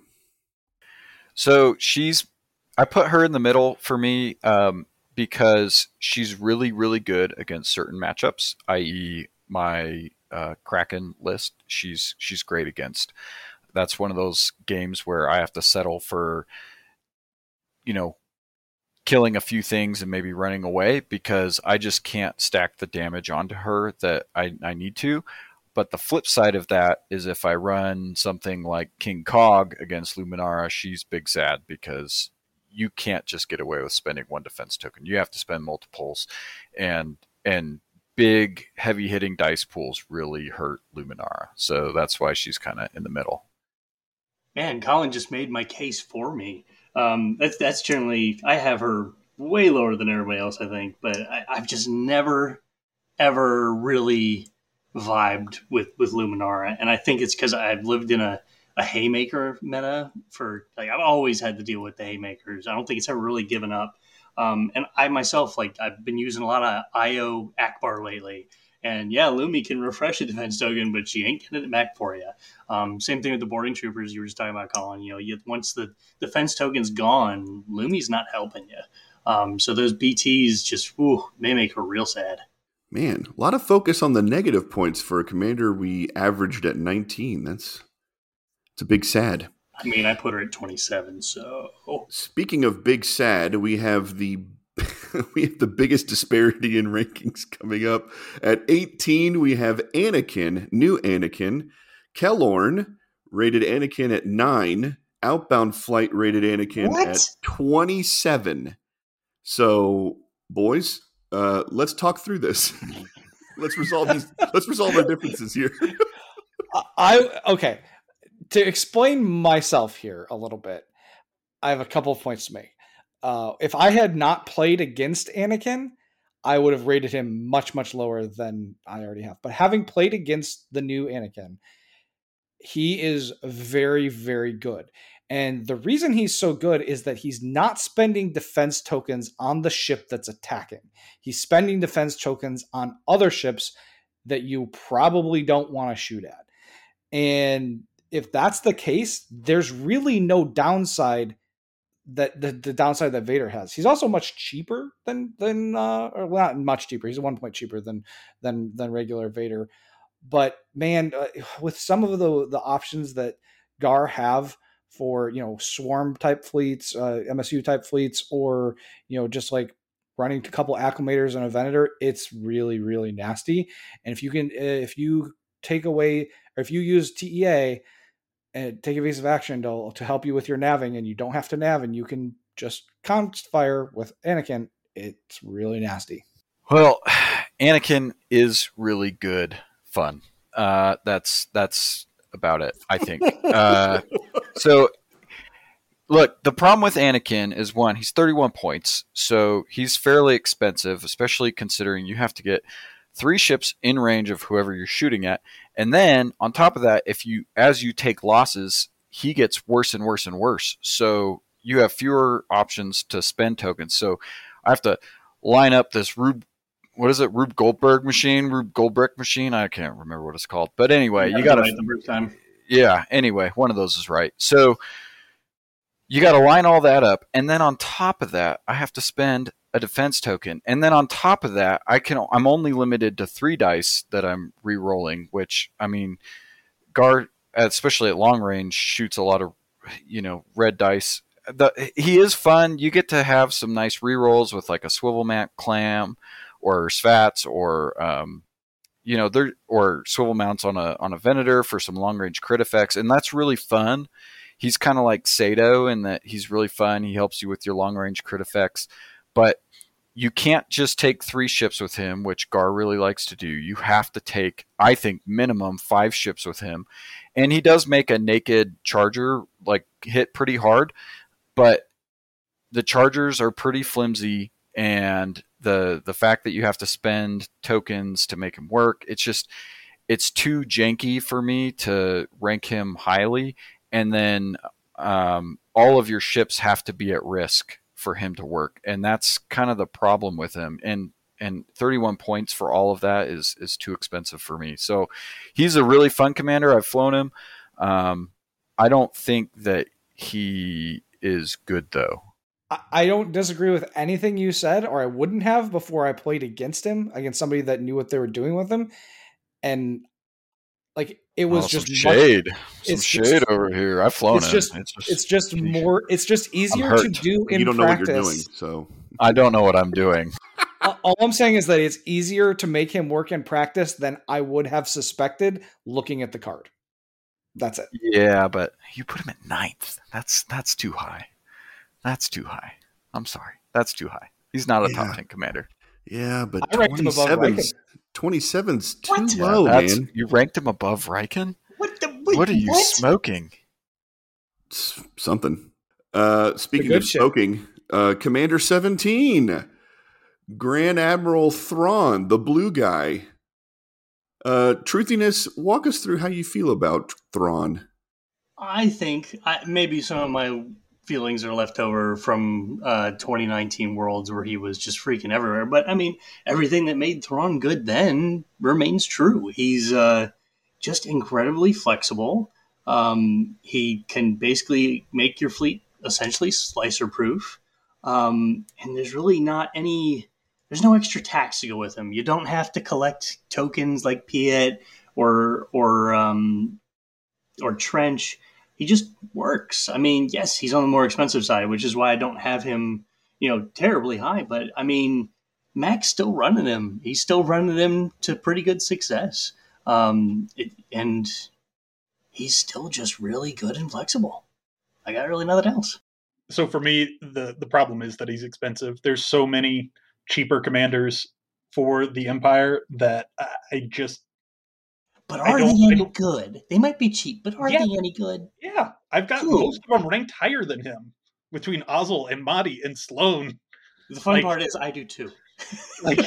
So she's, I put her in the middle for me um, because she's really, really good against certain matchups, that is my uh, Kraken list. She's she's great against. That's one of those games where I have to settle for, you know, killing a few things and maybe running away because I just can't stack the damage onto her that I, I need to. But the flip side of that is if I run something like King Cog against Luminara, she's big sad because you can't just get away with spending one defense token. You have to spend multiples, and and big heavy hitting dice pools really hurt Luminara. So that's why she's kind of in the middle. Man, Colin just made my case for me. Um, that's that's generally, I have her way lower than everybody else, I think, but I, I've just never, ever really vibed with, with Luminara. And I think it's because I've lived in a, a Haymaker meta for, like, I've always had to deal with the Haymakers. I don't think it's ever really given up. Um, and I myself, like, I've been using a lot of I O Akbar lately. And yeah, Lumi can refresh a defense token, but she ain't getting it back for you. Um, same thing with the boarding troopers you were just talking about, Colin. You know, you, once the defense token's gone, Lumi's not helping you. Um, so those B Ts just, ooh, they make her real sad. Man, a lot of focus on the negative points for a commander we averaged at nineteen. That's, that's a big sad. I mean, I put her at twenty-seven, so... Oh. Speaking of big sad, we have the... we have the biggest disparity in rankings coming up. At eighteen, we have Anakin, new Anakin. Kellorn rated Anakin at nine. Outbound Flight rated Anakin what? at twenty-seven. So, boys, uh, let's talk through this. let's resolve these. Let's resolve our differences here. I okay. To explain myself here a little bit, I have a couple of points to make. Uh, if I had not played against Anakin, I would have rated him much, much lower than I already have. But having played against the new Anakin, he is very, very good. And the reason he's so good is that he's not spending defense tokens on the ship that's attacking. He's spending defense tokens on other ships that you probably don't want to shoot at. And if that's the case, there's really no downside that the, the downside that Vader has. He's also much cheaper than, than, uh, or not much cheaper. He's one point cheaper than, than, than regular Vader. But man, uh, with some of the, the options that Gar have for, you know, swarm type fleets, uh, M S U type fleets, or, you know, just like running a couple acclimators and a Venator, it's really, really nasty. And if you can, if you take away, or if you use T E A, and take evasive action to, to help you with your navving, and you don't have to nav, and you can just const fire with Anakin. It's really nasty. Well, Anakin is really good fun. Uh, that's that's about it, I think. uh, so, look, the problem with Anakin is, one, he's thirty-one points, so he's fairly expensive, especially considering you have to get three ships in range of whoever you're shooting at. And then on top of that, if you, as you take losses, he gets worse and worse and worse. So you have fewer options to spend tokens. So I have to line up this Rube, what is it? Rube Goldberg machine, Rube Goldberg machine. I can't remember what it's called, but anyway, yeah, you got to, right the first time. Yeah. Anyway, one of those is right. So you got to line all that up. And then on top of that, I have to spend a defense token. And then on top of that, I can, I'm only limited to three dice that I'm re-rolling, which, I mean, Gar, especially at long range, shoots a lot of, you know, red dice. The, he is fun. You get to have some nice re-rolls with like a swivel mount clam or Svats or, um, you know, there, or swivel mounts on a, on a Venator for some long range crit effects. And that's really fun. He's kind of like Sato in that he's really fun. He helps you with your long range crit effects. But you can't just take three ships with him, which Gar really likes to do. You have to take, I think, minimum five ships with him. And he does make a naked charger, like, hit pretty hard. But the chargers are pretty flimsy. And the the fact that you have to spend tokens to make him work, it's just, it's too janky for me to rank him highly. And then um, all of your ships have to be at risk for him to work, and that's kind of the problem with him, and and thirty-one points for all of that is is too expensive for me. So he's a really fun commander. I've flown him. um I don't think that he is good, though. I, I don't disagree with anything you said, or I wouldn't have before I played against him, against somebody that knew what they were doing with him. And like, it was oh, just some shade, much, some shade just, over here. I've flown it's just, it's just, it's just more, it's just easier to do in practice. You don't know practice. What you're doing, so I don't know what I'm doing. All I'm saying is that it's easier to make him work in practice than I would have suspected looking at the card. That's it. Yeah, but you put him at ninth. That's that's too high. That's too high. I'm sorry. That's too high. He's not a yeah. top ten commander. Yeah, but I ranked him above Riken. twenty-seven's too what? low, yeah, man. You ranked him above Riken? What the? Wait, what are you what? smoking? something. Uh, speaking of smoking, uh, Commander seventeen, Grand Admiral Thrawn, the blue guy. Uh, Truthiness, walk us through how you feel about Thrawn. I think I, maybe some of my feelings are left over from uh, twenty nineteen Worlds, where he was just freaking everywhere. But I mean, everything that made Thrawn good then remains true. He's uh, just incredibly flexible. Um, he can basically make your fleet essentially slicer proof. Um, and there's really not any, there's no extra tax to go with him. You don't have to collect tokens like Piet or, or, um, or Trench. He just works. I mean, yes, he's on the more expensive side, which is why I don't have him, you know, terribly high, but I mean, Mac's still running him. He's still running him to pretty good success. Um, it, and, He's still just really good and flexible. I got really nothing else. So for me, the, the problem is that he's expensive. There's so many cheaper commanders for the Empire that I just... But are they any good? They might be cheap, but are yeah, they any good? Yeah, I've got Ooh. most of them ranked higher than him, between Ozzel and Mahdi and Sloan. The fun like, part is I do too. like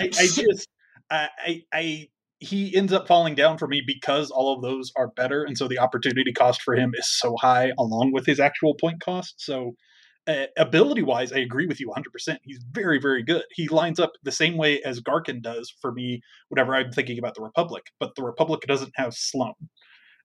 I, I just... I I... I He ends up falling down for me because all of those are better. And so the opportunity cost for him is so high along with his actual point cost. So uh, ability wise, I agree with you one hundred percent. He's very, very good. He lines up the same way as Garkin does for me, whenever I'm thinking about the Republic, but the Republic doesn't have Sloan,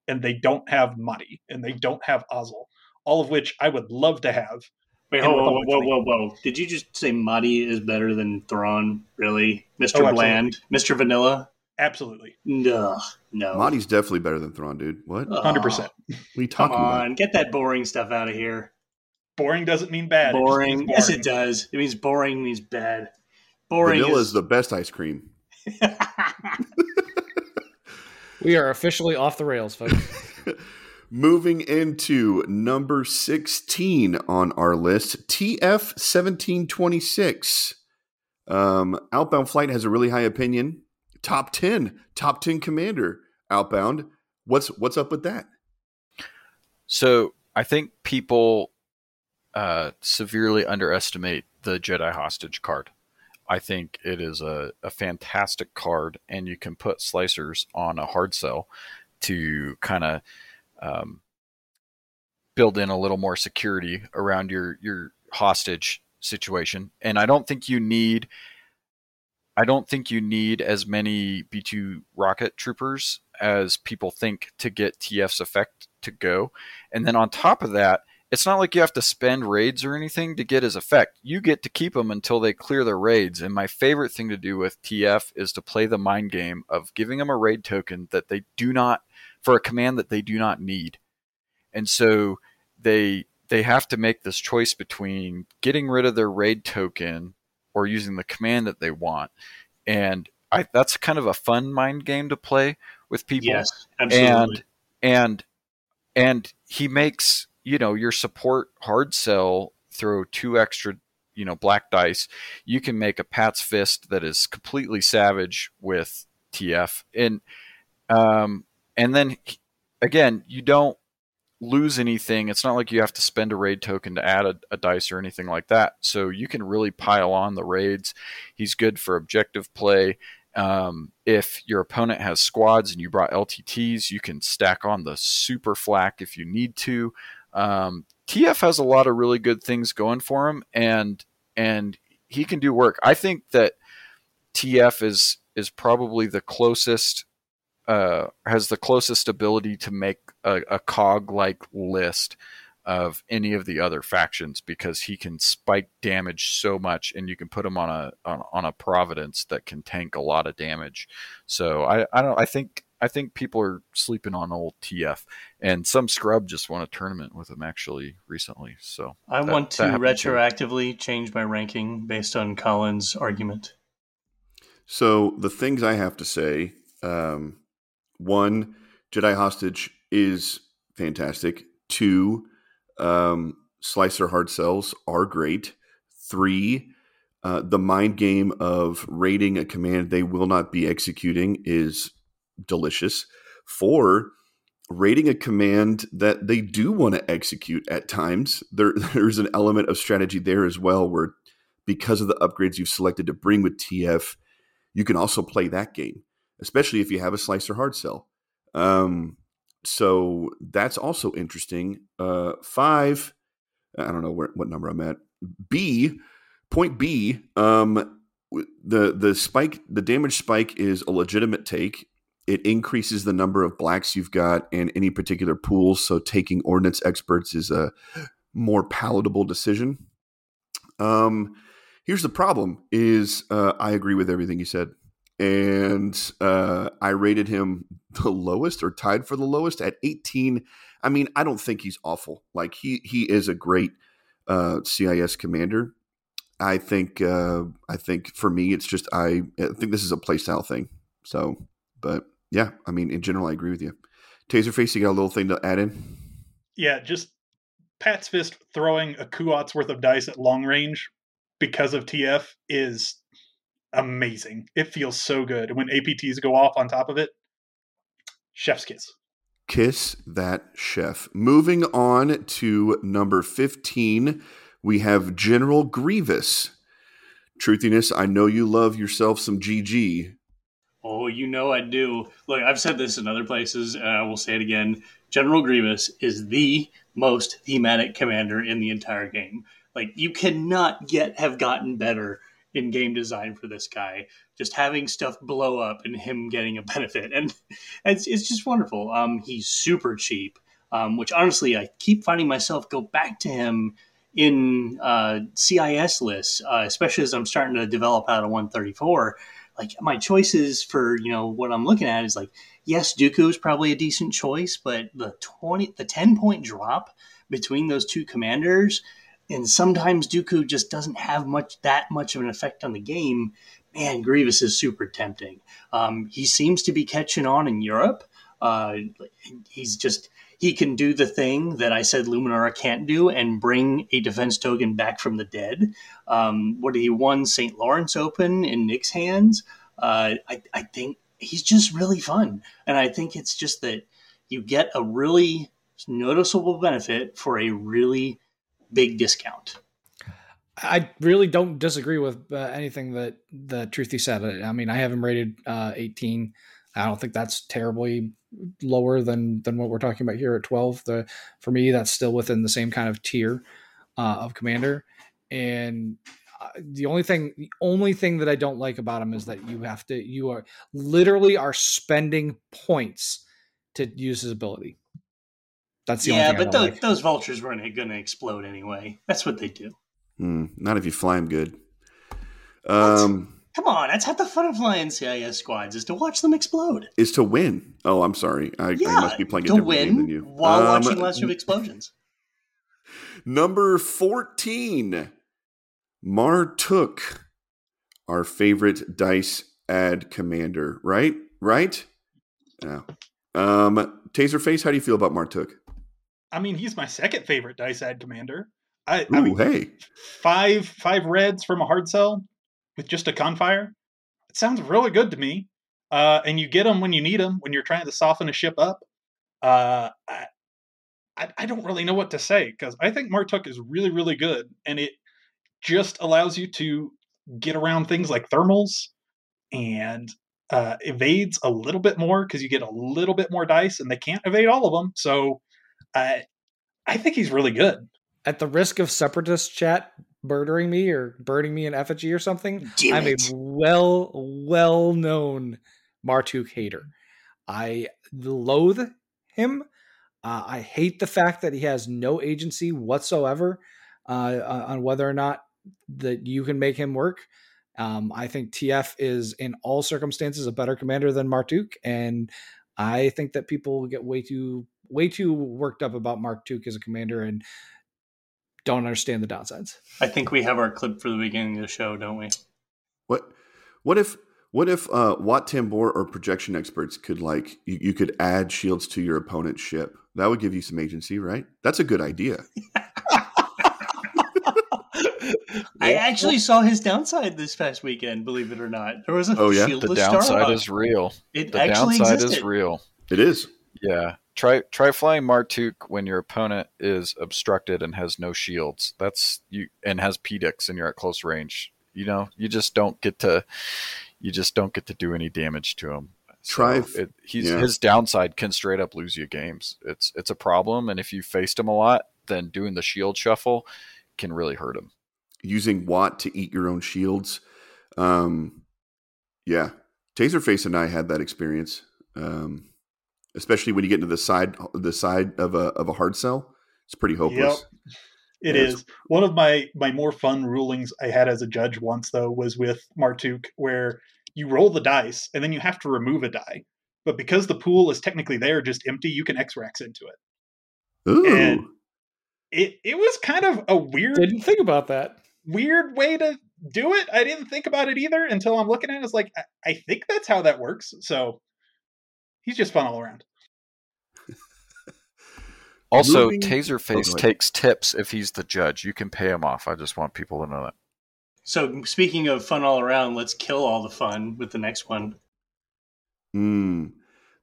and they don't have Mahdi, and they don't have Ozzel, all of which I would love to have. Wait, whoa, whoa, whoa, whoa, whoa. Did you just say Mahdi is better than Thrawn? Really? Mister Oh, Bland, Mister Vanilla? Absolutely. No, no. Mahdi's definitely better than Thrawn, dude. What? one hundred percent. What are you talking Come on, about? Get that boring stuff out of here. Boring doesn't mean bad. Boring. It means boring. Yes, it does. It means boring means bad. Boring Vanilla is, is the best ice cream. We are officially off the rails, folks. Moving into number sixteen on our list, T F seventeen twenty-six. Um, Outbound Flight has a really high opinion. Top ten, top ten commander outbound. What's what's up with that? So I think people uh, severely underestimate the Jedi Hostage card. I think it is a, a fantastic card, and you can put slicers on a hard sell to kind of um, build in a little more security around your, your hostage situation. And I don't think you need... I don't think you need as many B two rocket troopers as people think to get T F's effect to go. And then on top of that, it's not like you have to spend raids or anything to get his effect. You get to keep them until they clear their raids. And my favorite thing to do with T F is to play the mind game of giving them a raid token that they do not, for a command that they do not need. And so they, they have to make this choice between getting rid of their raid token or using the command that they want. And I, that's kind of a fun mind game to play with people. Yes, absolutely. And, and, and he makes, you know, your support hard sell throw two extra, you know, black dice. You can make a Pat's Fist that is completely savage with T F. And, um, and then again, you don't lose anything. It's not like you have to spend a raid token to add a, a dice or anything like that. So you can really pile on the raids. He's good for objective play. Um, if your opponent has squads and you brought L T Ts, you can stack on the super flak if you need to. Um, T F has a lot of really good things going for him, and and he can do work. I think that T F is is probably the closest Uh, has the closest ability to make a, a cog-like list of any of the other factions, because he can spike damage so much, and you can put him on a on, on a Providence that can tank a lot of damage. So I, I don't I think I think people are sleeping on old T F, and some scrub just won a tournament with him actually recently. So I that, want to retroactively to change my ranking based on Colin's argument. So the things I have to say. Um, One, Jedi Hostage is fantastic. Two, um, Slicer Hard Sells are great. Three, uh, the mind game of raiding a command they will not be executing is delicious. Four, raiding a command that they do want to execute at times. There, there's an element of strategy there as well, where because of the upgrades you've selected to bring with T F, you can also play that game, especially if you have a slicer hard sell. Um, so that's also interesting. Uh, five, I don't know where, what number I'm at. B, point B, um, the the spike, the damage spike is a legitimate take. It increases the number of blacks you've got in any particular pool, so taking ordnance experts is a more palatable decision. Um, here's the problem: is uh, I agree with everything you said, and uh, I rated him the lowest, or tied for the lowest, at eighteen. I mean, I don't think he's awful. Like he he is a great uh, C I S commander. I think uh, I think for me, it's just I, I think this is a playstyle thing. So, but. Yeah, I mean, in general, I agree with you. Taserface, you got a little thing to add in? Yeah, just Pat's Fist throwing a Kuat's worth of dice at long range because of T F is amazing. It feels so good. And when A P Ts go off on top of it, chef's kiss. Kiss that chef. Moving on to number fifteen, we have General Grievous. Truthiness, I know you love yourself some G G. Oh, you know I do. Look, I've said this in other places, and I will say it again. General Grievous is the most thematic commander in the entire game. Like, you cannot yet have gotten better in game design for this guy. Just having stuff blow up and him getting a benefit. And it's it's just wonderful. Um, he's super cheap, um, which, honestly, I keep finding myself go back to him in uh, C I S lists, uh, especially as I'm starting to develop out of one thirty-four. Like, my choices for, you know, what I'm looking at is like, yes, Dooku is probably a decent choice, but the twenty, the ten point drop between those two commanders, and sometimes Dooku just doesn't have much, that much of an effect on the game. Man, Grievous is super tempting. Um, he seems to be catching on in Europe. Uh, he's just, he can do the thing that I said Luminara can't do and bring a defense token back from the dead. Um, what he won Saint Lawrence Open in Nick's hands. Uh, I, I think he's just really fun. And I think it's just that you get a really noticeable benefit for a really big discount. I really don't disagree with uh, anything that the Truthy said. I mean, I have him rated uh, eighteen. I don't think that's terribly lower than than what we're talking about here at twelve. The for me, that's still within the same kind of tier uh, of commander. And the only thing, the only thing that I don't like about him is that you have to, you are literally are spending points to use his ability. That's the yeah, only thing. Yeah, but I don't those, like. those vultures weren't going to explode anyway. That's what they do. Mm, not if you fly them good. Um. What? Come on, that's half the fun of flying C I S squads, is to watch them explode. Is to win. Oh, I'm sorry. I, yeah, I must be playing a different game than you. While um, watching lots of explosions. Number fourteen, Martuk, our favorite dice ad commander, right? Right? No. Um, Taserface, how do you feel about Martuk? I mean, he's my second favorite dice ad commander. I, Ooh, I mean, hey. Five, five reds from a hard sell. With just a Confire, it sounds really good to me. Uh, and you get them when you need them, when you're trying to soften a ship up. Uh, I, I, I don't really know what to say, because I think Martuk is really, really good. And it just allows you to get around things like thermals and uh, evades a little bit more, because you get a little bit more dice and they can't evade all of them. So I, I think he's really good. At the risk of separatist chat murdering me or burning me in effigy or something, Damn I'm it. a well, well-known Martuk hater. I loathe him. Uh, I hate the fact that he has no agency whatsoever uh, on whether or not that you can make him work. Um, I think T F is in all circumstances a better commander than Martuk, and I think that people get way too way too worked up about Martuk as a commander and don't understand the downsides. I think we have our clip for the beginning of the show, don't we? What what if what if uh, Wat Tambor or projection experts could, like, you, you could add shields to your opponent's ship? That would give you some agency, right? That's a good idea. I actually saw his downside this past weekend, believe it or not. There was a oh, yeah? shieldless Starbucks. The downside is real. It the actually downside existed. is real. It is. Yeah. Try try flying Martuk when your opponent is obstructed and has no shields. That's you and has P-Dix and you're at close range. You know, you just don't get to you just don't get to do any damage to him. So try it, he's, yeah. his downside can straight up lose you games. It's it's a problem, and if you faced him a lot, then doing the shield shuffle can really hurt him. Using Watt to eat your own shields. Um, yeah. Taserface and I had that experience. Um Especially when you get into the side, the side of a of a hard sell, it's pretty hopeless. Yep. It yeah, is one of my my more fun rulings I had as a judge once, though, was with Martuk, where you roll the dice and then you have to remove a die, but because the pool is technically there, just empty, you can X-Rax into it. Ooh, and it it was kind of a weird. Didn't think about that. Weird way to do it. I didn't think about it either until I'm looking at it. It's like I, I think that's how that works. So. He's just fun all around. Also, Moving... Taserface oh, takes tips if he's the judge. You can pay him off. I just want people to know that. So, speaking of fun all around, let's kill all the fun with the next one. Mm.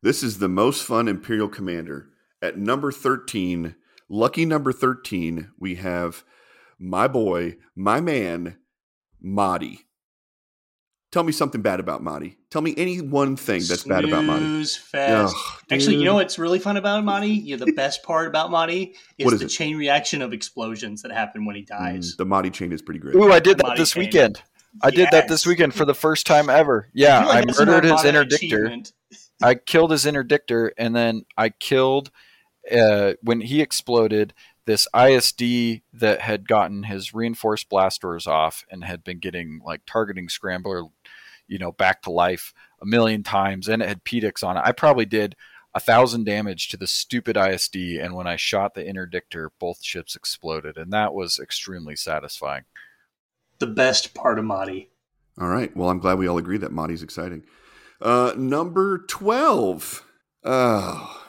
This is the most fun Imperial Commander. At number thirteen, lucky number thirteen, we have my boy, my man, Mahdi. Tell me something bad about Mahdi. Tell me any one thing that's Snooze bad about Mahdi. Fest. Ugh, Actually, you know what's really fun about Mahdi? Yeah, the best part about Mahdi is, is the it? chain reaction of explosions that happen when he dies. Mm, the Mahdi chain is pretty great. Ooh, I did the that Mahdi this chain. weekend. I yes. did that this weekend for the first time ever. Yeah, I, like I murdered his interdictor. I killed his interdictor, and then I killed, uh, when he exploded, this I S D that had gotten his reinforced blast doors off and had been getting like targeting scrambler, you know, back to life a million times. And it had P-Dix on it. I probably did a thousand damage to the stupid I S D. And when I shot the interdictor, both ships exploded. And that was extremely satisfying. The best part of Mahdi. All right. Well, I'm glad we all agree that Mahdi's exciting. Uh, number twelve. Oh,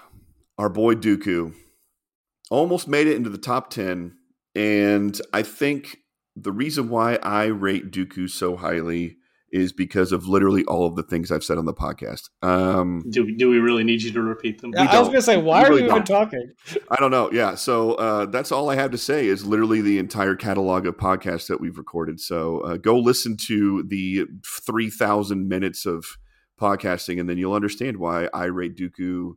our boy Dooku. Almost made it into the top ten, and I think the reason why I rate Dooku so highly is because of literally all of the things I've said on the podcast. Um, do we, do we really need you to repeat them? Yeah, I was going to say, why we are really you even talking? I don't know. Yeah, so uh, that's all I have to say is literally the entire catalog of podcasts that we've recorded. So uh, go listen to the three thousand minutes of podcasting, and then you'll understand why I rate Dooku.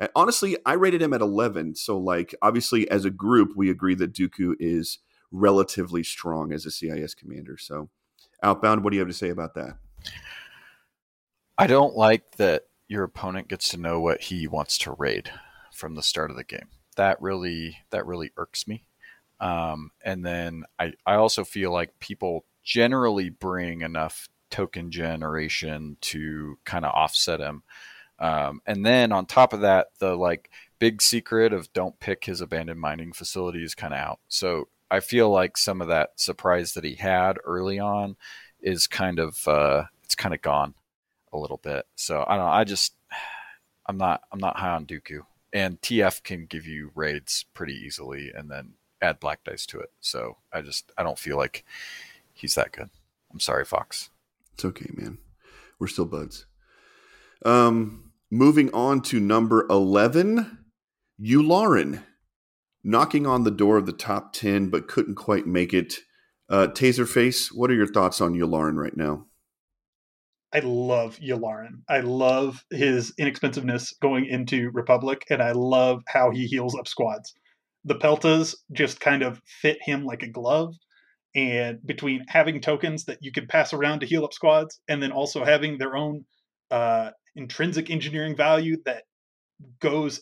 And honestly, I rated him at eleven. So, like, obviously, as a group, we agree that Dooku is relatively strong as a C I S commander. So, Outbound, what do you have to say about that? I don't like that your opponent gets to know what he wants to raid from the start of the game. That really, that really irks me. Um, and then I, I also feel like people generally bring enough token generation to kind of offset him. Um, and then on top of that, the like big secret of don't pick his abandoned mining facility is kind of out. So I feel like some of that surprise that he had early on is kind of, uh, it's kind of gone a little bit. So I don't know. I just, I'm not, I'm not high on Dooku, and T F can give you raids pretty easily and then add black dice to it. So I just, I don't feel like he's that good. I'm sorry, Fox. It's okay, man. We're still buds. Um, Moving on to number eleven, Yularen, knocking on the door of the top ten, but couldn't quite make it. Uh, Taserface, what are your thoughts on Yularen right now? I love Yularen. I love his inexpensiveness going into Republic, and I love how he heals up squads. The Peltas just kind of fit him like a glove. And between having tokens that you can pass around to heal up squads, and then also having their own... Uh, intrinsic engineering value that goes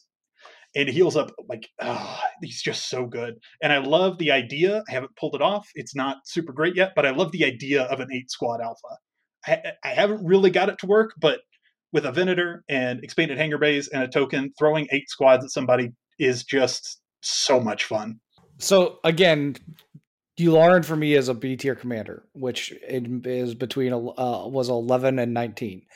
and heals up like oh, he's just so good. And I love the idea. I haven't pulled it off. It's not super great yet, but I love the idea of an eight squad alpha. I, I haven't really got it to work, but with a Venator and expanded hangar bays and a token, throwing eight squads at somebody is just so much fun. So again, Yularen for me is a B tier commander, which it is between uh, was eleven and nineteen.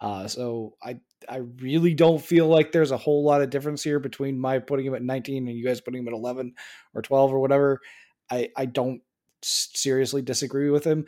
Uh, so I I really don't feel like there's a whole lot of difference here between my putting him at nineteen and you guys putting him at eleven or twelve or whatever. I, I don't seriously disagree with him.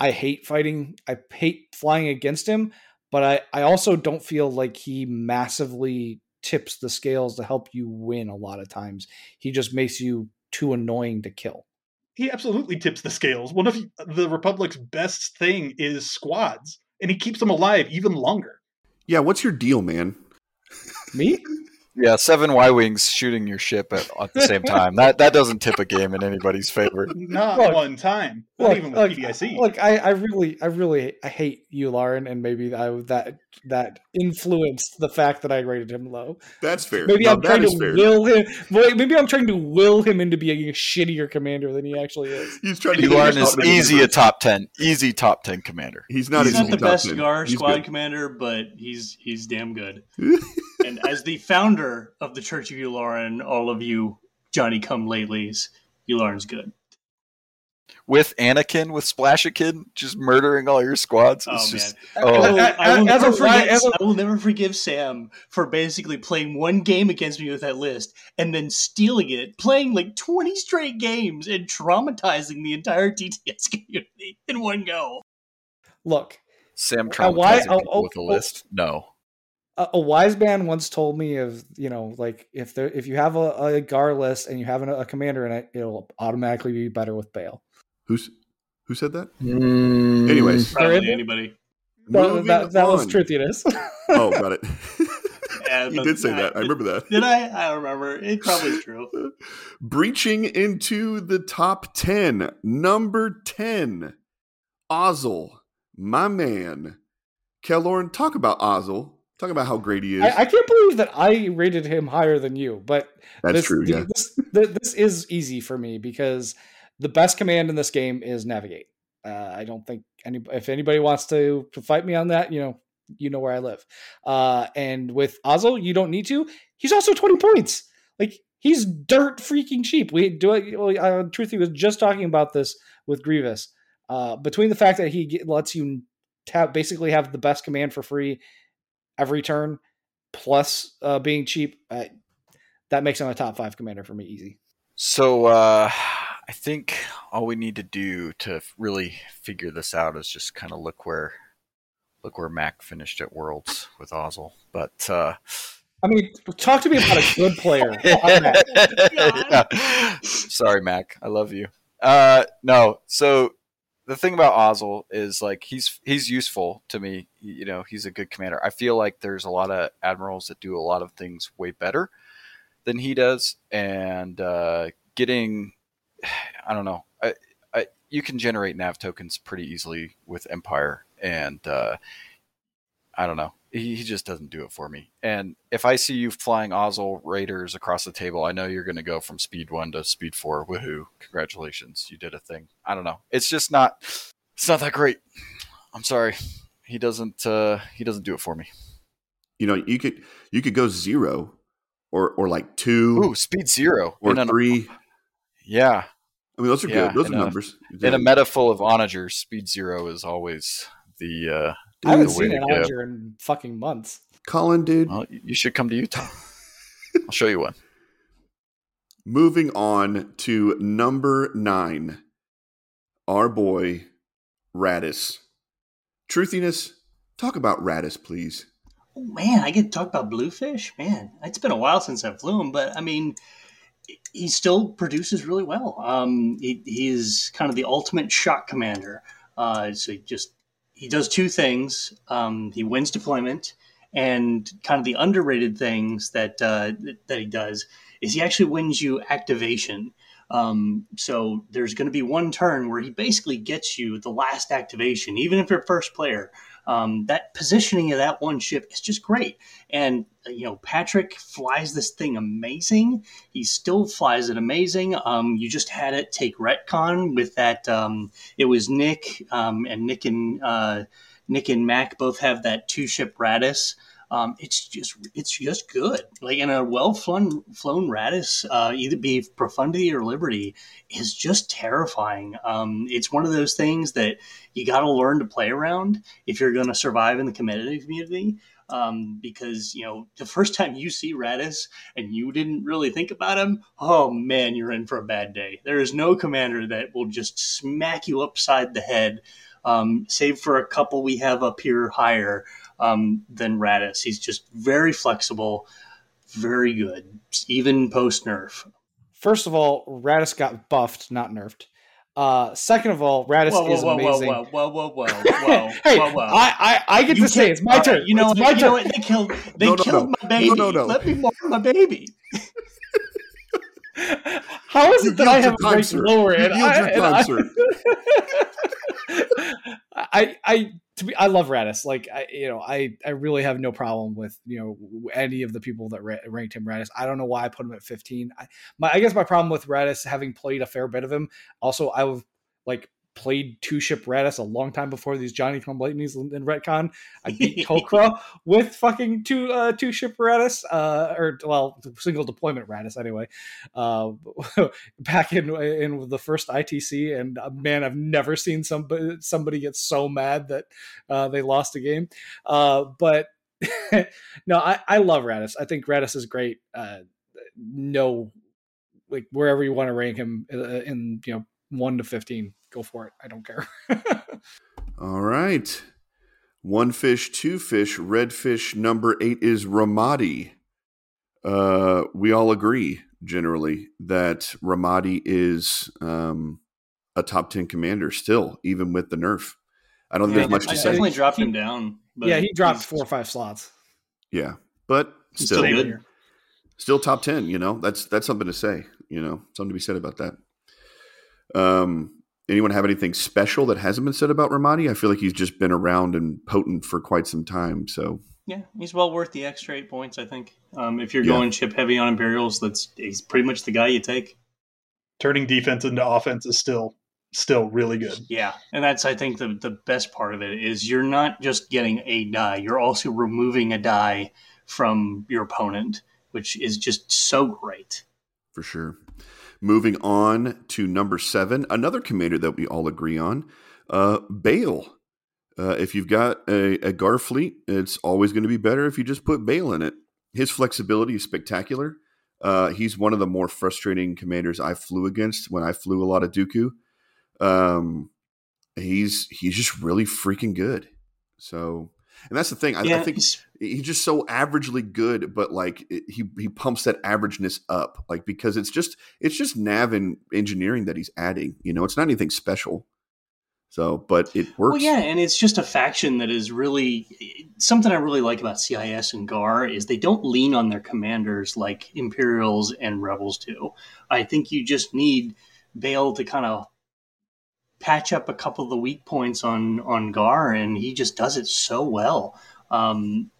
I hate fighting. I hate flying against him, but I, I also don't feel like he massively tips the scales to help you win a lot of times. He just makes you too annoying to kill. He absolutely tips the scales. One of the Republic's best thing is squads, and he keeps them alive even longer. Yeah, what's your deal, man? Me? Yeah, seven Y-Wings shooting your ship at, at the same time. That that doesn't tip a game in anybody's favor. Not look, one time. Not look, even with look, P D I C. Look, I, I really, I really I hate you, Lauren, and maybe I, that that influenced the fact that I rated him low. That's fair. Maybe no, I'm trying to fair. will him. Maybe I'm trying to will him into being a shittier commander than he actually is. He's trying to. Lauren is easy a top ten, easy top ten commander. He's not. He's not the best G A R squad commander, but he's he's damn good. And as the founder of the Church of Yularen, all of you Johnny-come-latelys, Yularen's good. With Anakin, with Splashikin, just murdering all your squads. Oh, just, man. Oh. I, I, I, will never forget, I, I will never forgive Sam for basically playing one game against me with that list and then stealing it, playing like twenty straight games and traumatizing the entire T T S community in one go. Look. Sam traumatizing uh, why, people oh, with a list? Oh. No. A wise man once told me of, you know, like if there, if you have a, a G A R list and you have an, a commander in it, it'll automatically be better with Bale. Who's who said that? Mm, Anyways, probably anybody. Well, that that was Truthiness. Oh, got it. Yeah, he did say I, that. I remember that. Did I? I don't remember. It probably is true. Breaching into the top ten, number ten, Ozzel, my man. Kelloran, talk about Ozzel. Talking about how great he is. I, I can't believe that I rated him higher than you, but that's this, true. Yeah. This, this is easy for me because the best command in this game is navigate. Uh, I don't think any if anybody wants to, to fight me on that, you know, you know where I live. Uh, and with Ozzel, you don't need to. He's also twenty points. Like he's dirt freaking cheap. We do it. Well, I, Truthy was just talking about this with Grievous. Uh, between the fact that he get, lets you tap, basically have the best command for free every turn, plus uh, being cheap, uh, that makes him a top five commander for me easy. So uh, I think all we need to do to really figure this out is just kind of look where look where Mac finished at Worlds with Ozzel. But uh, I mean, talk to me about a good player. Mac. Yeah. Sorry, Mac. I love you. Uh, no, so. The thing about Ozzel is like he's he's useful to me. You know, he's a good commander. I feel like there's a lot of admirals that do a lot of things way better than he does. And uh, getting, I don't know, I, I, you can generate nav tokens pretty easily with Empire. And uh, I don't know, he, he just doesn't do it for me. And if I see you flying Ozzel Raiders across the table, I know you're going to go from speed one to speed four. Woohoo. Congratulations. You did a thing. I don't know. It's just not, it's not that great. I'm sorry. He doesn't, uh, he doesn't do it for me. You know, you could, you could go zero or, or like two. Ooh, speed zero or in three. A, yeah. I mean, those are yeah, good. Those are a, numbers. In a meta full of onagers, speed zero is always the, uh, dude, I haven't seen an onager in fucking months. Colin, dude. Well, you should come to Utah. I'll show you one. Moving on to number nine. Our boy, Raddus. Truthiness, talk about Raddus, please. Oh, man, I get to talk about Bluefish? Man, it's been a while since I flew him, but I mean, he still produces really well. Um, he, he is kind of the ultimate shot commander. Uh, so he just... He does two things. Um, he wins deployment, and kind of the underrated things that uh, that he does is he actually wins you activation. Um, so there's going to be one turn where he basically gets you the last activation, even if you're first player. Um, that positioning of that one ship is just great. And, you know, Patrick flies this thing amazing. He still flies it amazing. Um, you just had it take retcon with that. Um, it was Nick um, and Nick and uh, Nick and Mac both have that two ship Raddus. Um, it's just it's just good. Like in a well flown flown Raddus, uh, either be Profundity or Liberty, is just terrifying. Um, it's one of those things that you got to learn to play around if you're going to survive in the competitive community. Um, because you know the first time you see Raddus and you didn't really think about him, oh man, you're in for a bad day. There is no commander that will just smack you upside the head, um, save for a couple we have up here higher. Um, than Raddus. He's just very flexible, very good, even post-nerf. First of all, Raditz got buffed, not nerfed. Uh, second of all, Raditz whoa, whoa, is whoa, amazing. Whoa, whoa, whoa, whoa, whoa, whoa, hey, whoa, whoa. I, I, I get you to say it's my turn. You know, it's my you turn. Know what? They killed, they no, no, killed no. my baby. No, no, no. Let me mourn my baby. How is you it that I have a rank lower? You and I, and I, I, I, to be, I love Raditz. Like, I, you know, I, I really have no problem with, you know, any of the people that ra- ranked him Raditz. I don't know why I put him at fifteen. I, my, I guess my problem with Raditz, having played a fair bit of him, also I've like played two ship Raditz a long time before these Johnny Come Latelys in retcon. I beat Tok'ra with fucking two uh, two ship Raditz, uh, or well, single deployment Raditz anyway. Uh, back in in the first I T C, and uh, man, I've never seen somebody somebody get so mad that uh, they lost a game. Uh, but no, I, I love Raditz. I think Raditz is great. Uh, no, like wherever you want to rank him in, in you know one to fifteen. Go for it. I don't care. All right. One fish, two fish, red fish. Number eight is Ramadi. Uh, we all agree generally that Ramadi is um, a top ten commander still, even with the nerf. I don't yeah, think there's much I, to I say. I definitely dropped he, him down. But yeah, he dropped four or five slots. Yeah, but still, still good. Still top ten. You know, that's that's something to say. You know, something to be said about that. Um. Anyone have anything special that hasn't been said about Ramadi? I feel like he's just been around and potent for quite some time. So yeah, he's well worth the extra eight points, I think. Um, if you're yeah. going chip heavy on Imperials, that's he's pretty much the guy you take. Turning defense into offense is still still really good. Yeah, and that's, I think, the, the best part of it is you're not just getting a die. You're also removing a die from your opponent, which is just so great. For sure. Moving on to number seven, another commander that we all agree on, uh, Bale. Uh, if you've got a, a Garfleet, it's always going to be better if you just put Bale in it. His flexibility is spectacular. Uh, he's one of the more frustrating commanders I flew against when I flew a lot of Dooku. Um, he's he's just really freaking good. So, and that's the thing. I, yeah. I think he's just so averagely good, but like it, he he pumps that averageness up, like because it's just it's just nav and engineering that he's adding. You know, it's not anything special. So, but it works. Well, yeah, and it's just a faction that is really something I really like about C I S and G A R is they don't lean on their commanders like Imperials and Rebels do. I think you just need Bale to kind of patch up a couple of the weak points on, on G A R, and he just does it so well. Um,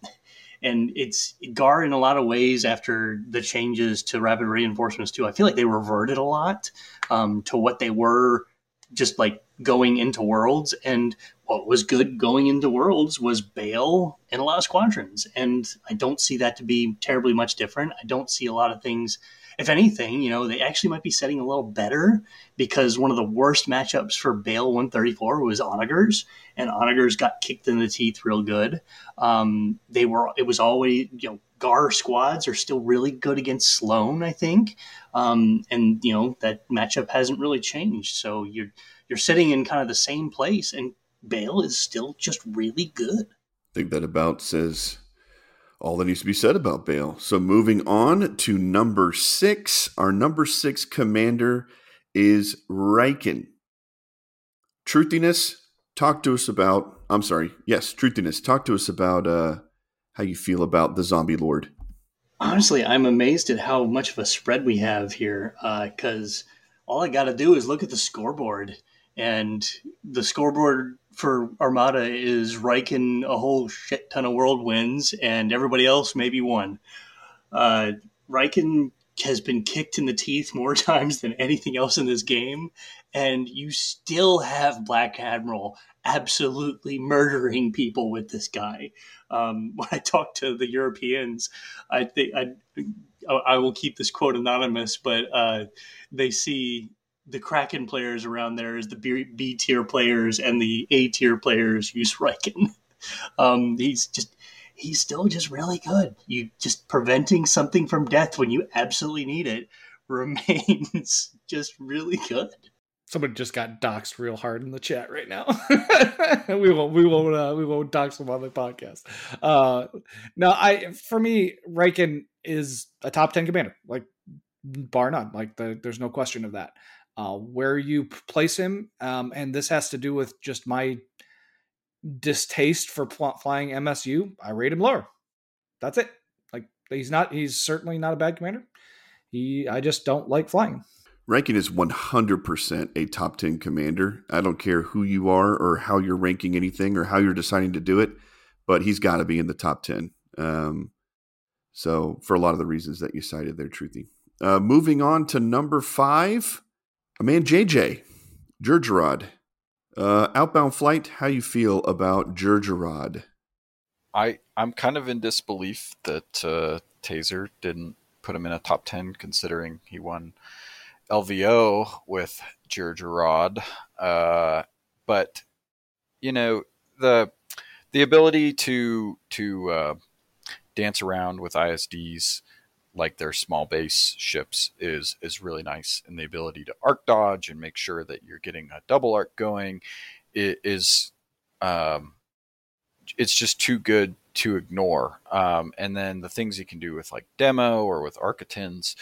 and it's G A R in a lot of ways after the changes to rapid reinforcements too. I feel like they reverted a lot um, to what they were just like going into Worlds, and what was good going into Worlds was Bale and a lot of squadrons. And I don't see that to be terribly much different. I don't see a lot of things. If anything, you know, they actually might be setting a little better because one of the worst matchups for Bale one thirty-four was Onagers, and Onagers got kicked in the teeth real good. Um, they were, it was always, you know, G A R squads are still really good against Sloan, I think. Um, and, you know, that matchup hasn't really changed. So you're, you're sitting in kind of the same place, and Bale is still just really good. I think that about says all that needs to be said about Bale. So moving on to number six. Our number six commander is Riken. Truthiness, talk to us about... I'm sorry. Yes, Truthiness, talk to us about uh, how you feel about the Zombie Lord. Honestly, I'm amazed at how much of a spread we have here because uh, all I got to do is look at the scoreboard. And the scoreboard for Armada is Riken a whole shit ton of world wins, and everybody else maybe one. Uh, Riken has been kicked in the teeth more times than anything else in this game, and you still have Black Admiral absolutely murdering people with this guy. Um, when I talk to the Europeans, I think I I will keep this quote anonymous, but uh, they see the Kraken players around there is the B, B tier players, and the A tier players use Riken. Um, he's just, he's still just really good. You just preventing something from death when you absolutely need it remains just really good. Somebody just got doxxed real hard in the chat right now. we won't, we won't, uh, we won't dox them on the podcast. Uh, no, I, for me, Riken is a top ten commander, like bar none. Like the, there's no question of that. Uh, where you place him, um, and this has to do with just my distaste for pl- flying M S U. I rate him lower. That's it. Like he's not, he's certainly not a bad commander. He, I just don't like flying. Rankin is one hundred percent a top ten commander. I don't care who you are or how you're ranking anything or how you're deciding to do it, but he's got to be in the top ten. Um, so for a lot of the reasons that you cited there, Truthy. Uh, moving on to number five, a man, J J, Jurjerod. Uh, outbound flight, how you feel about Jurjerod? I, I'm kind of in disbelief that uh, Taser didn't put him in a top ten considering he won L V O with Jurjerod, uh, but you know the the ability to to uh, dance around with I S Ds like their small base ships is is really nice, and the ability to arc dodge and make sure that you're getting a double arc going is um, it's just too good to ignore. Um, and then the things you can do with like demo or with Arcatins,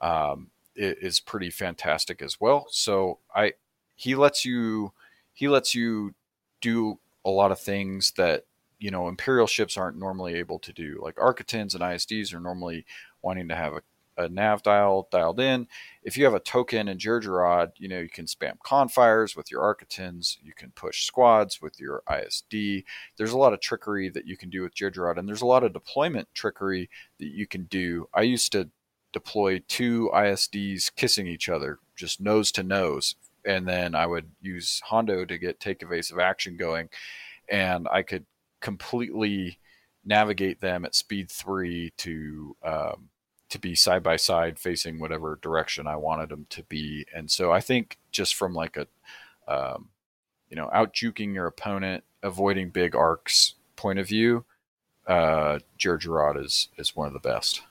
um is pretty fantastic as well. So I, he lets you, he lets you do a lot of things that, you know, Imperial ships aren't normally able to do. Like Arcatins and I S Ds are normally wanting to have a, a nav dial dialed in. If you have a token in Jurjerod, you know, you can spam confires with your Arcatins. You can push squads with your I S D. There's a lot of trickery that you can do with Jurjerod, and there's a lot of deployment trickery that you can do. I used to deploy two I S Ds kissing each other, just nose to nose. And then I would use Hondo to get take evasive action going. And I could completely navigate them at speed three to, um, to be side by side facing whatever direction I wanted them to be. And so I think just from like a, um, you know, out juking your opponent, avoiding big arcs point of view, uh, Jurjerod is, is one of the best.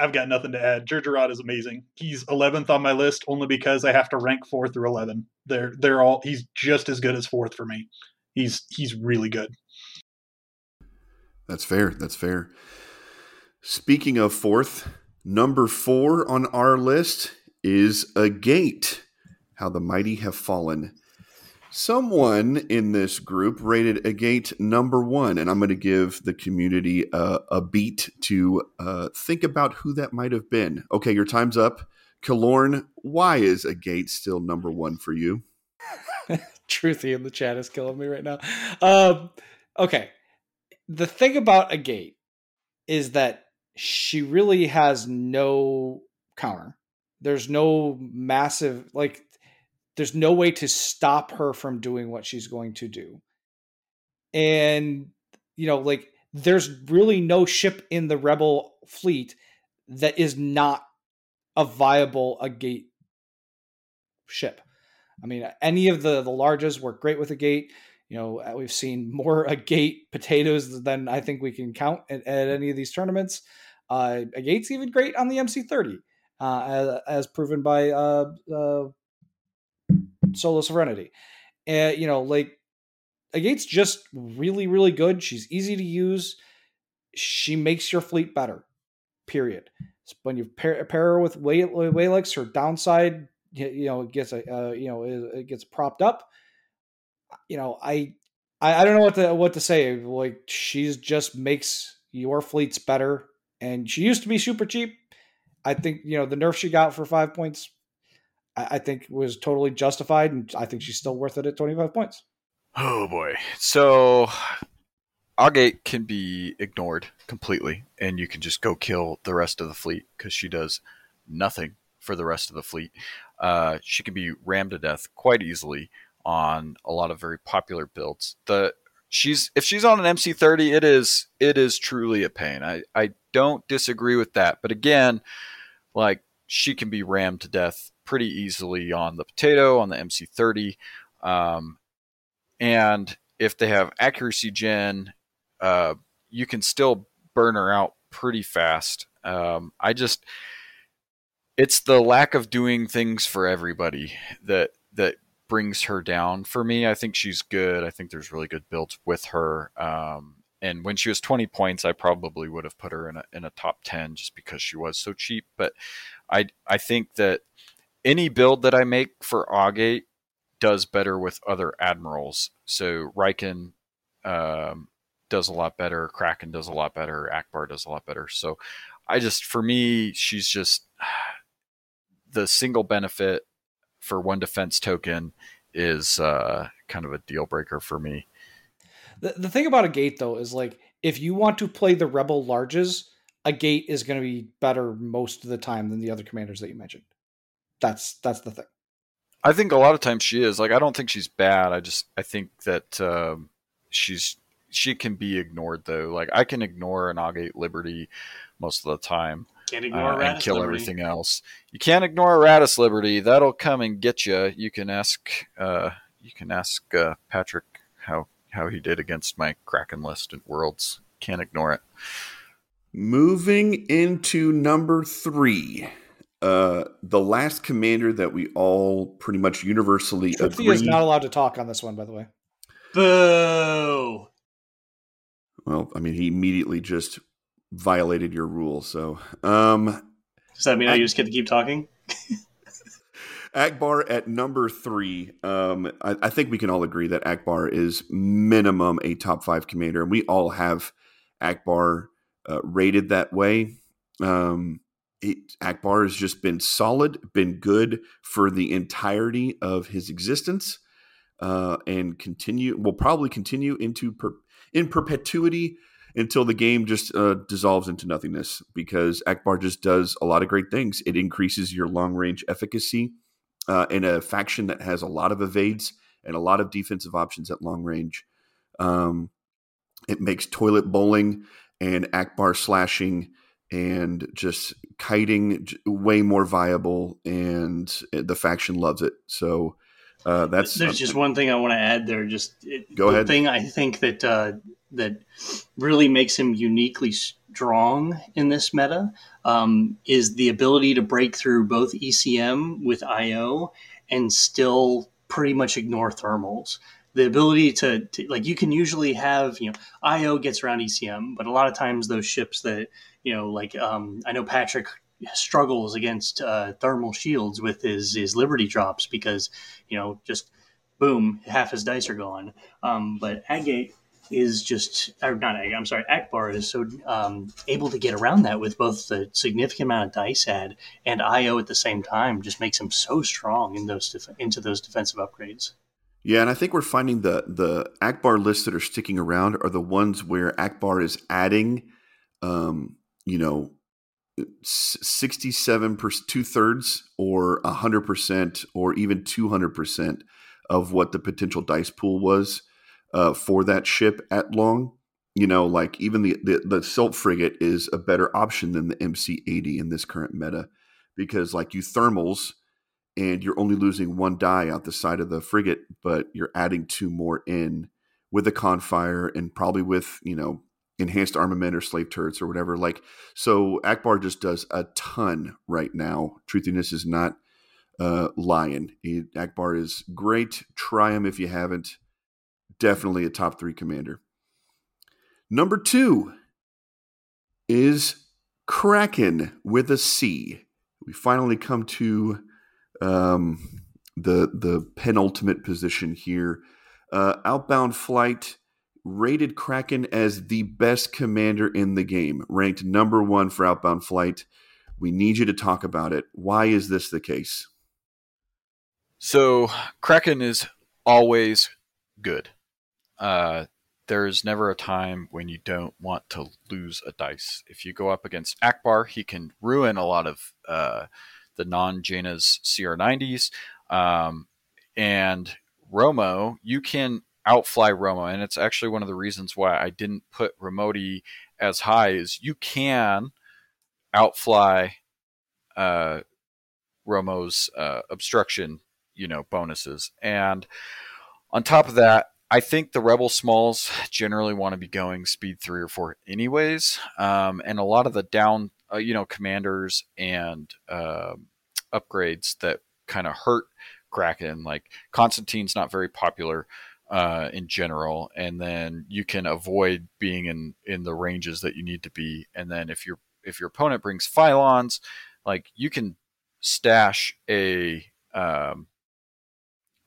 I've got nothing to add. Jurjerod is amazing. He's eleventh on my list only because I have to rank four through eleven. They're they're all he's just as good as fourth for me. He's he's really good. That's fair. That's fair. Speaking of fourth, number four on our list is Agate. How the mighty have fallen. Someone in this group rated Agate number one, and I'm going to give the community uh, a beat to uh, think about who that might have been. Okay, your time's up. Kalorn, why is Agate still number one for you? Truthy in the chat is killing me right now. Um, okay, the thing about Agate is that she really has no counter. There's no massive, like... There's no way to stop her from doing what she's going to do. And, you know, like there's really no ship in the Rebel fleet that is not a viable Agate ship. I mean, any of the, the larges work great with Agate. You know, we've seen more Agate potatoes than I think we can count at, at any of these tournaments. Uh, Agate's even great on the M C thirty, uh, as, as proven by, uh, uh, Solo Sovereignty. Uh, you know, like Agate's just really, really good. She's easy to use. She makes your fleet better, period. When you pair, pair her with Way, Waylex, her downside, you know, it gets a, uh, you know, it, it gets propped up. You know, I, I, I don't know what to, what to say. Like she's just makes your fleets better. And she used to be super cheap. I think, you know, the nerf she got for five points, I think was totally justified, and I think she's still worth it at twenty-five points. Oh boy. So Agate can be ignored completely, and you can just go kill the rest of the fleet because she does nothing for the rest of the fleet. Uh, she can be rammed to death quite easily on a lot of very popular builds. The she's if she's on an M C thirty, it is it is truly a pain. I, I don't disagree with that, but again, like she can be rammed to death pretty easily on the potato, on the M C thirty. Um, and if they have accuracy gen, uh, you can still burn her out pretty fast. Um, I just, it's the lack of doing things for everybody that, that brings her down for me. I think she's good. I think there's really good builds with her. Um, and when she was twenty points, I probably would have put her in a, in a top ten just because she was so cheap. But I, I think that any build that I make for Augate does better with other admirals. So Riken um, does a lot better. Kraken does a lot better. Akbar does a lot better. So I just, for me, she's just the single benefit for one defense token is uh, kind of a deal breaker for me. The, the thing about Agate, though, is like, if you want to play the Rebel Larges, Agate is going to be better most of the time than the other commanders that you mentioned. That's, that's the thing. I think a lot of times she is. Like, I don't think she's bad. I just, I think that um, she's, she can be ignored, though. Like, I can ignore an Agate Liberty most of the time. Can't ignore uh, and kill Liberty. Everything else. You can't ignore Aratus Liberty. That'll come and get you. You can ask, uh, you can ask uh, Patrick how how he did against my Kraken list at Worlds. Can't ignore it. Moving into number three, uh, the last commander that we all pretty much universally agree. Cynthia's not allowed to talk on this one, by the way. Boo. Well, I mean, he immediately just violated your rule, so um does that mean I, I just get to keep talking? Akbar at number three. um I, I think we can all agree that Akbar is minimum a top five commander, and we all have Akbar uh, rated that way. um it, Akbar has just been solid, been good for the entirety of his existence, uh and continue will probably continue into per, in perpetuity until the game just uh, dissolves into nothingness, because Akbar just does a lot of great things. It increases your long-range efficacy uh, in a faction that has a lot of evades and a lot of defensive options at long range. Um, it makes toilet bowling and Akbar slashing and just kiting way more viable, and the faction loves it. So uh, that's... There's uh, just one thing I want to add there. Just it, Go the ahead. The thing I think that... Uh, that really makes him uniquely strong in this meta um, is the ability to break through both E C M with I O and still pretty much ignore thermals. The ability to, to like, you can usually have, you know, I O gets around E C M, but a lot of times those ships that, you know, like um, I know Patrick struggles against uh, thermal shields with his, his Liberty drops because, you know, just boom, half his dice are gone. Um, but Agate is just, or not, I'm sorry, Akbar is so um, able to get around that with both the significant amount of dice add and I O at the same time. Just makes him so strong in those def- into those defensive upgrades. Yeah, and I think we're finding the the Akbar lists that are sticking around are the ones where Akbar is adding, um, you know, sixty-seven percent, two thirds, or a hundred percent, or even two hundred percent of what the potential dice pool was. Uh, for that ship at long, you know, like even the, the, the Silt Frigate is a better option than the M C eighty in this current meta, because like you thermals and you're only losing one die out the side of the frigate, but you're adding two more in with a Confire and probably with, you know, enhanced armament or slave turrets or whatever. Like, so Akbar just does a ton right now. Truthiness is not uh, lying. He, Akbar is great. Try him if you haven't. Definitely a top three commander. Number two is Kraken with a C. We finally come to um, the the penultimate position here. Uh, Outbound Flight rated Kraken as the best commander in the game, ranked number one for Outbound Flight. We need you to talk about it. Why is this the case? So Kraken is always good. Uh, there is never a time when you don't want to lose a dice. If you go up against Akbar, he can ruin a lot of uh, the non-Jaina's C R nineties. Um, and Romo, you can outfly Romo. And it's actually one of the reasons why I didn't put Remoti as high, is you can outfly uh, Romo's uh, obstruction, you know, bonuses. And on top of that, I think the Rebel Smalls generally want to be going speed three or four anyways. Um, and a lot of the down, uh, you know, commanders and uh, upgrades that kind of hurt Kraken. Like Constantine's not very popular uh, in general, and then you can avoid being in, in the ranges that you need to be. And then if your if your opponent brings Phylons, like you can stash a um,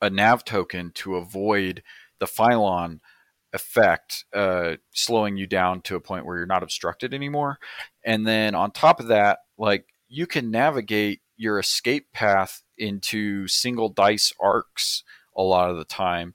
a nav token to avoid the Phylon effect uh, slowing you down to a point where you're not obstructed anymore. And then on top of that, like you can navigate your escape path into single dice arcs a lot of the time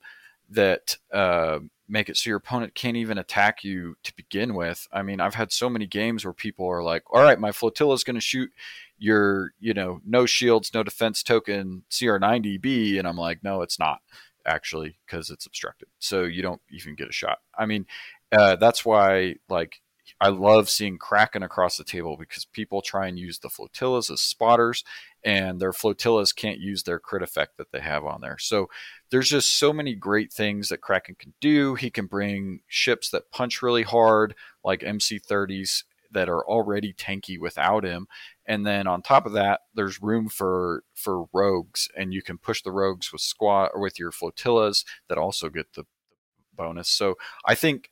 that uh, make it so your opponent can't even attack you to begin with. I mean, I've had so many games where people are like, all right, my flotilla is going to shoot your, you know, no shields, no defense token C R ninety B. And I'm like, no, it's not actually, because it's obstructed. So you don't even get a shot. I mean, uh, that's why, like, I love seeing Kraken across the table, because people try and use the flotillas as spotters, and their flotillas can't use their crit effect that they have on there. So there's just so many great things that Kraken can do. He can bring ships that punch really hard, like M C thirties that are already tanky without him. And then on top of that, there's room for, for rogues, and you can push the rogues with squad or with your flotillas that also get the bonus. So I think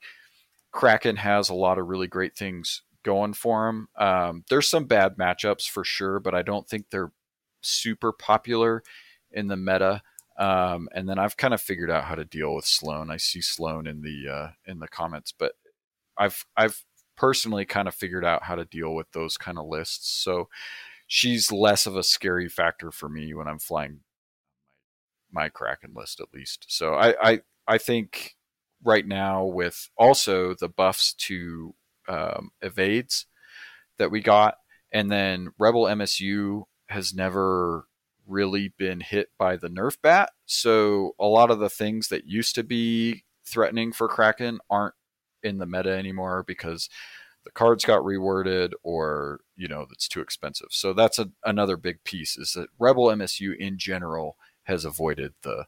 Kraken has a lot of really great things going for him. Um, there's some bad matchups for sure, but I don't think they're super popular in the meta. Um, and then I've kind of figured out how to deal with Sloan. I see Sloan in the uh, in the comments, but I've I've personally kind of figured out how to deal with those kind of lists. So she's less of a scary factor for me when I'm flying my Kraken list, at least. So I I, I think. Right now, with also the buffs to um, evades that we got, and then Rebel M S U has never really been hit by the nerf bat, so a lot of the things that used to be threatening for Kraken aren't in the meta anymore because the cards got reworded, or you know, it's too expensive. So that's a, another big piece, is that Rebel M S U in general has avoided the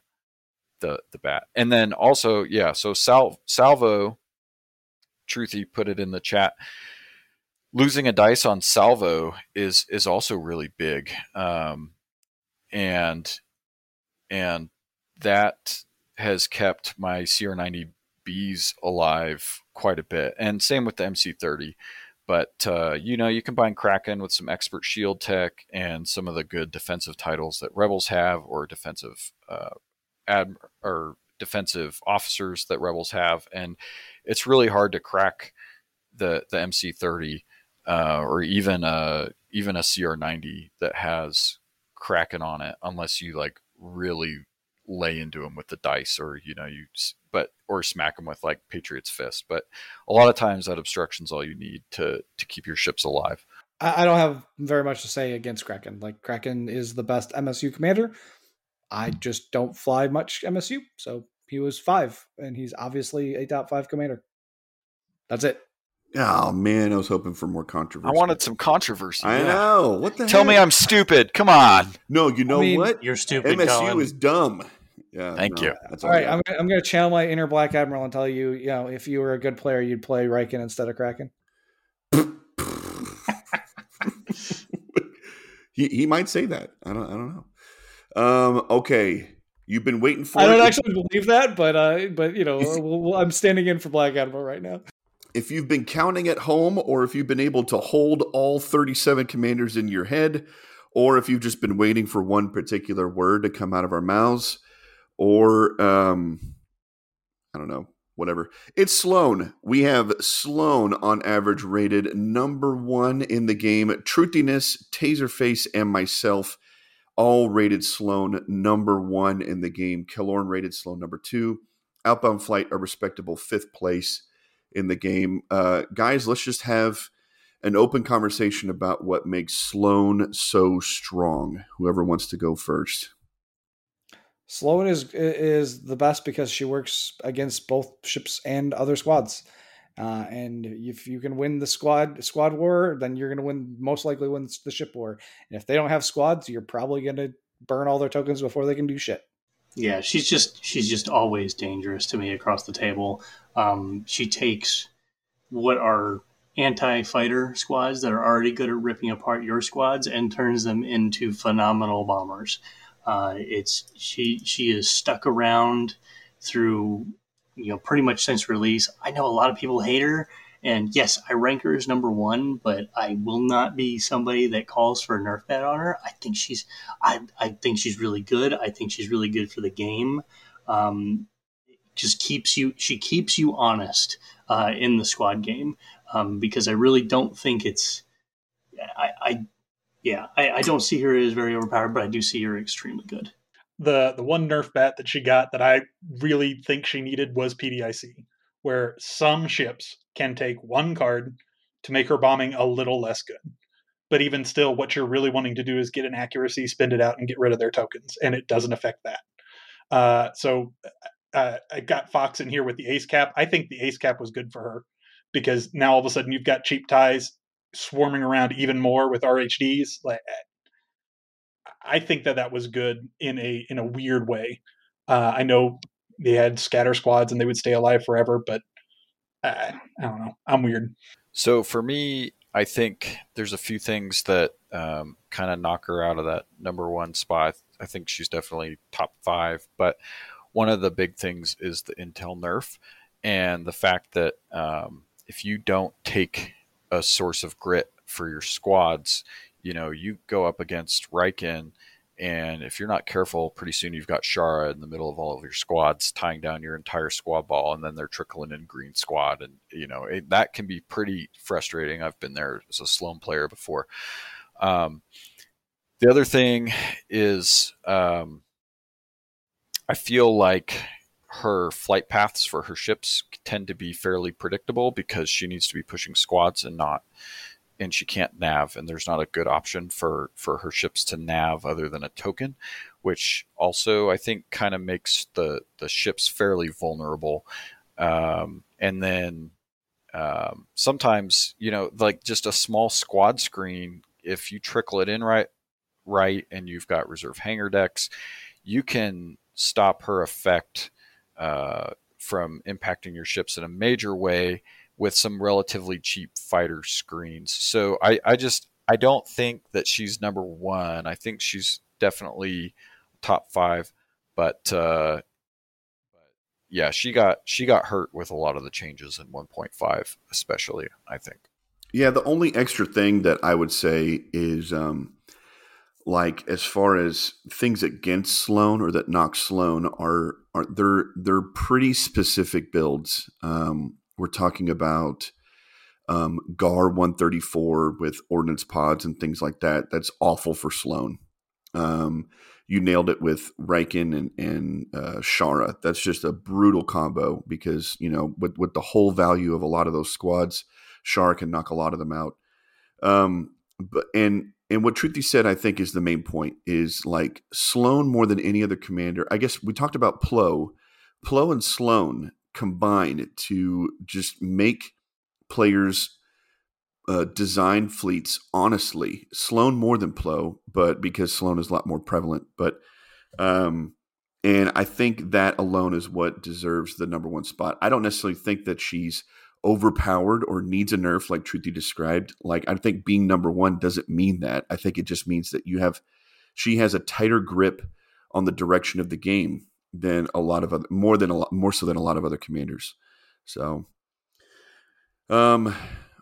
the the bat. And then also, yeah, so Sal, Salvo, Truthy put it in the chat, losing a dice on Salvo is is also really big. Um, and and that has kept my C R ninety Bs alive quite a bit. And same with the M C thirty. But, uh, you know, you combine Kraken with some expert shield tech and some of the good defensive titles that Rebels have, or defensive uh Ad, or defensive officers that Rebels have, and it's really hard to crack the the M C thirty uh, or even a even a C R ninety that has Kraken on it, unless you like really lay into them with the dice, or you know you but or smack them with like Patriot's Fist. But a lot of times that obstruction's all you need to to keep your ships alive. I, I don't have very much to say against Kraken. Like Kraken is the best M S U commander. I just don't fly much M S U, so he was five, and he's obviously a top five commander. That's it. Oh, man, I was hoping for more controversy. I wanted some controversy. I yeah. know. What the Tell heck? me I'm stupid. Come on. No, you know I mean, what? You're stupid, M S U Colin. is dumb. Yeah. Thank no, you. That's all, all right, I'm, I'm going to channel my inner Black Admiral and tell you, you know, if you were a good player, you'd play Riken instead of Kraken. he he might say that. I don't I don't know. Um. Okay, you've been waiting for. I don't it. actually believe that, but uh, but you know, we'll, we'll, I'm standing in for Black Admiral right now. If you've been counting at home, or if you've been able to hold all thirty-seven commanders in your head, or if you've just been waiting for one particular word to come out of our mouths, or um, I don't know, whatever. It's Sloan. We have Sloan on average rated number one in the game. Truthiness, Taserface, and myself all rated Sloan number one in the game. Killorn rated Sloan number two. Outbound Flight, a respectable fifth place in the game. Uh, guys, let's just have an open conversation about what makes Sloan so strong. Whoever wants to go first. Sloan is is the best because she works against both ships and other squads. Uh, and if you can win the squad squad war, then you're going to win most likely win the ship war. And if they don't have squads, you're probably going to burn all their tokens before they can do shit. Yeah, she's just she's just always dangerous to me across the table. Um, she takes what are anti-fighter squads that are already good at ripping apart your squads and turns them into phenomenal bombers. Uh, it's she she is stuck around through, you know, pretty much since release. I know a lot of people hate her, and yes, I rank her as number one, but I will not be somebody that calls for a nerf bet on her. I think she's I I think she's really good. I think she's really good for the game. Um, just keeps you she keeps you honest uh, in the squad game, um, because I really don't think it's I. I Yeah, I, I don't see her as very overpowered, but I do see her extremely good. The the one nerf bat that she got that I really think she needed was P D I C, where some ships can take one card to make her bombing a little less good. But even still, what you're really wanting to do is get an accuracy, spend it out, and get rid of their tokens, and it doesn't affect that. Uh, so uh, I got Fox in here with the Ace Cap. I think the Ace Cap was good for her, because now all of a sudden you've got cheap ties swarming around even more with R H Ds. Like, I think that that was good in a in a weird way. Uh, I know they had scatter squads and they would stay alive forever, but uh, I don't know. I'm weird. So for me, I think there's a few things that um, kind of knock her out of that number one spot. I think she's definitely top five, but one of the big things is the Intel nerf and the fact that um, if you don't take a source of grit for your squads, you know, you go up against Riken, and if you're not careful, pretty soon you've got Shara in the middle of all of your squads, tying down your entire squad ball, and then they're trickling in green squad. And, you know, it, that can be pretty frustrating. I've been there as a Sloan player before. Um, the other thing is, um, I feel like her flight paths for her ships tend to be fairly predictable, because she needs to be pushing squads and not, and she can't nav, and there's not a good option for, for her ships to nav other than a token, which also I think kind of makes the, the ships fairly vulnerable. Um, and then um, sometimes, you know, like just a small squad screen, if you trickle it in right, right, and you've got reserve hangar decks, you can stop her effect Uh, from impacting your ships in a major way with some relatively cheap fighter screens. So I, I just, I don't think that she's number one. I think she's definitely top five, but uh, yeah, she got, she got hurt with a lot of the changes in one point five, especially, I think. Yeah. The only extra thing that I would say is um, like, as far as things against Sloan or that knock Sloan are, Are, they're they're pretty specific builds. Um, we're talking about um, G A R one thirty-four with ordnance pods and things like that. That's awful for Sloan. Um, you nailed it with Riken and, and uh, Shara. That's just a brutal combo, because, you know, with, with the whole value of a lot of those squads, Shara can knock a lot of them out. Um, but and And what Truthy said, I think, is the main point, is like Sloan more than any other commander. I guess we talked about Plo. Plo and Sloan combine to just make players uh, design fleets honestly. Sloan more than Plo, but because Sloan is a lot more prevalent. But um, and I think that alone is what deserves the number one spot. I don't necessarily think that she's overpowered or needs a nerf like Truthy described. Like, I think being number one doesn't mean that. I think it just means that you have, she has a tighter grip on the direction of the game than a lot of other, more than a lot, more so than a lot of other commanders. So, um,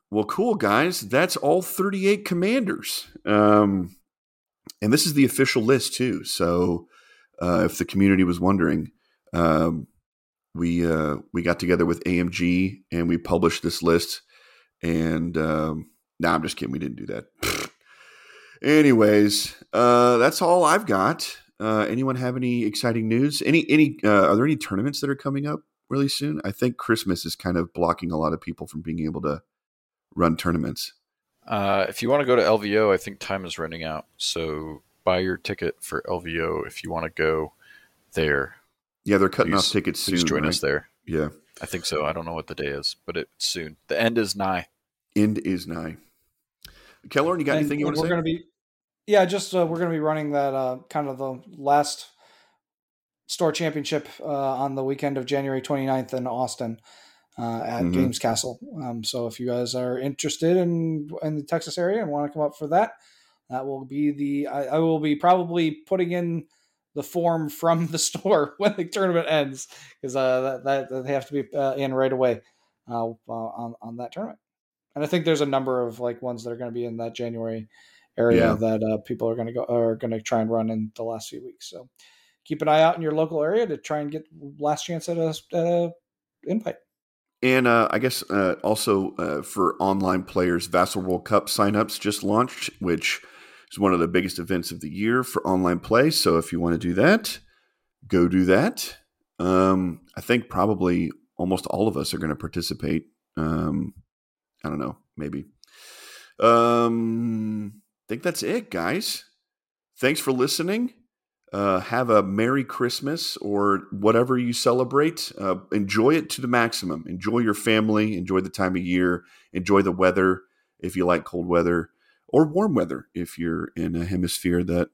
well, cool guys. That's all thirty-eight commanders. Um, and this is the official list too. So, uh, if the community was wondering, um, We uh, we got together with A M G and we published this list. And um, no, nah, I'm just kidding. We didn't do that. Anyways, uh, that's all I've got. Uh, anyone have any exciting news? Any any uh, are there any tournaments that are coming up really soon? I think Christmas is kind of blocking a lot of people from being able to run tournaments. Uh, if you want to go to L V O, I think time is running out. So buy your ticket for L V O if you want to go there. Yeah, they're cutting please, off tickets soon. Please join right? us there. Yeah. I think so. I don't know what the day is, but it's soon. The end is nigh. End is nigh. Kelleran, you got and, anything you want to say? Gonna be, yeah, just uh, we're going to be running that uh, kind of the last store championship uh, on the weekend of January twenty-ninth in Austin uh, at mm-hmm. Games Castle. Um, so if you guys are interested in, in the Texas area and want to come up for that, that will be the – I will be probably putting in – the form from the store when the tournament ends, because uh, that, that they have to be uh, in right away uh, on on that tournament. And I think there's a number of like ones that are going to be in that January area yeah. that uh, people are going to go are going to try and run in the last few weeks. So keep an eye out in your local area to try and get last chance at a, at a invite. And uh, I guess uh, also uh, for online players, Vassal World Cup signups just launched, which is one of the biggest events of the year for online play. So if you want to do that, go do that. Um, I think probably almost all of us are going to participate. Um, I don't know, maybe. Um, I think that's it, guys. Thanks for listening. Uh, have a Merry Christmas or whatever you celebrate. Uh, enjoy it to the maximum. Enjoy your family. Enjoy the time of year. Enjoy the weather if you like cold weather, or warm weather if you're in a hemisphere that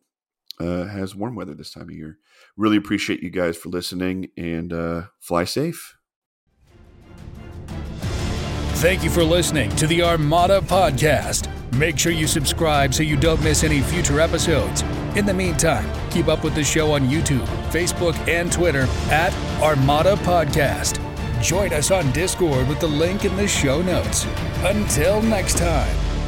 uh, has warm weather this time of year. Really appreciate you guys for listening, and uh, fly safe. Thank you for listening to the Armada Podcast. Make sure you subscribe so you don't miss any future episodes. In the meantime, keep up with the show on YouTube, Facebook, and Twitter at Armada Podcast. Join us on Discord with the link in the show notes. Until next time.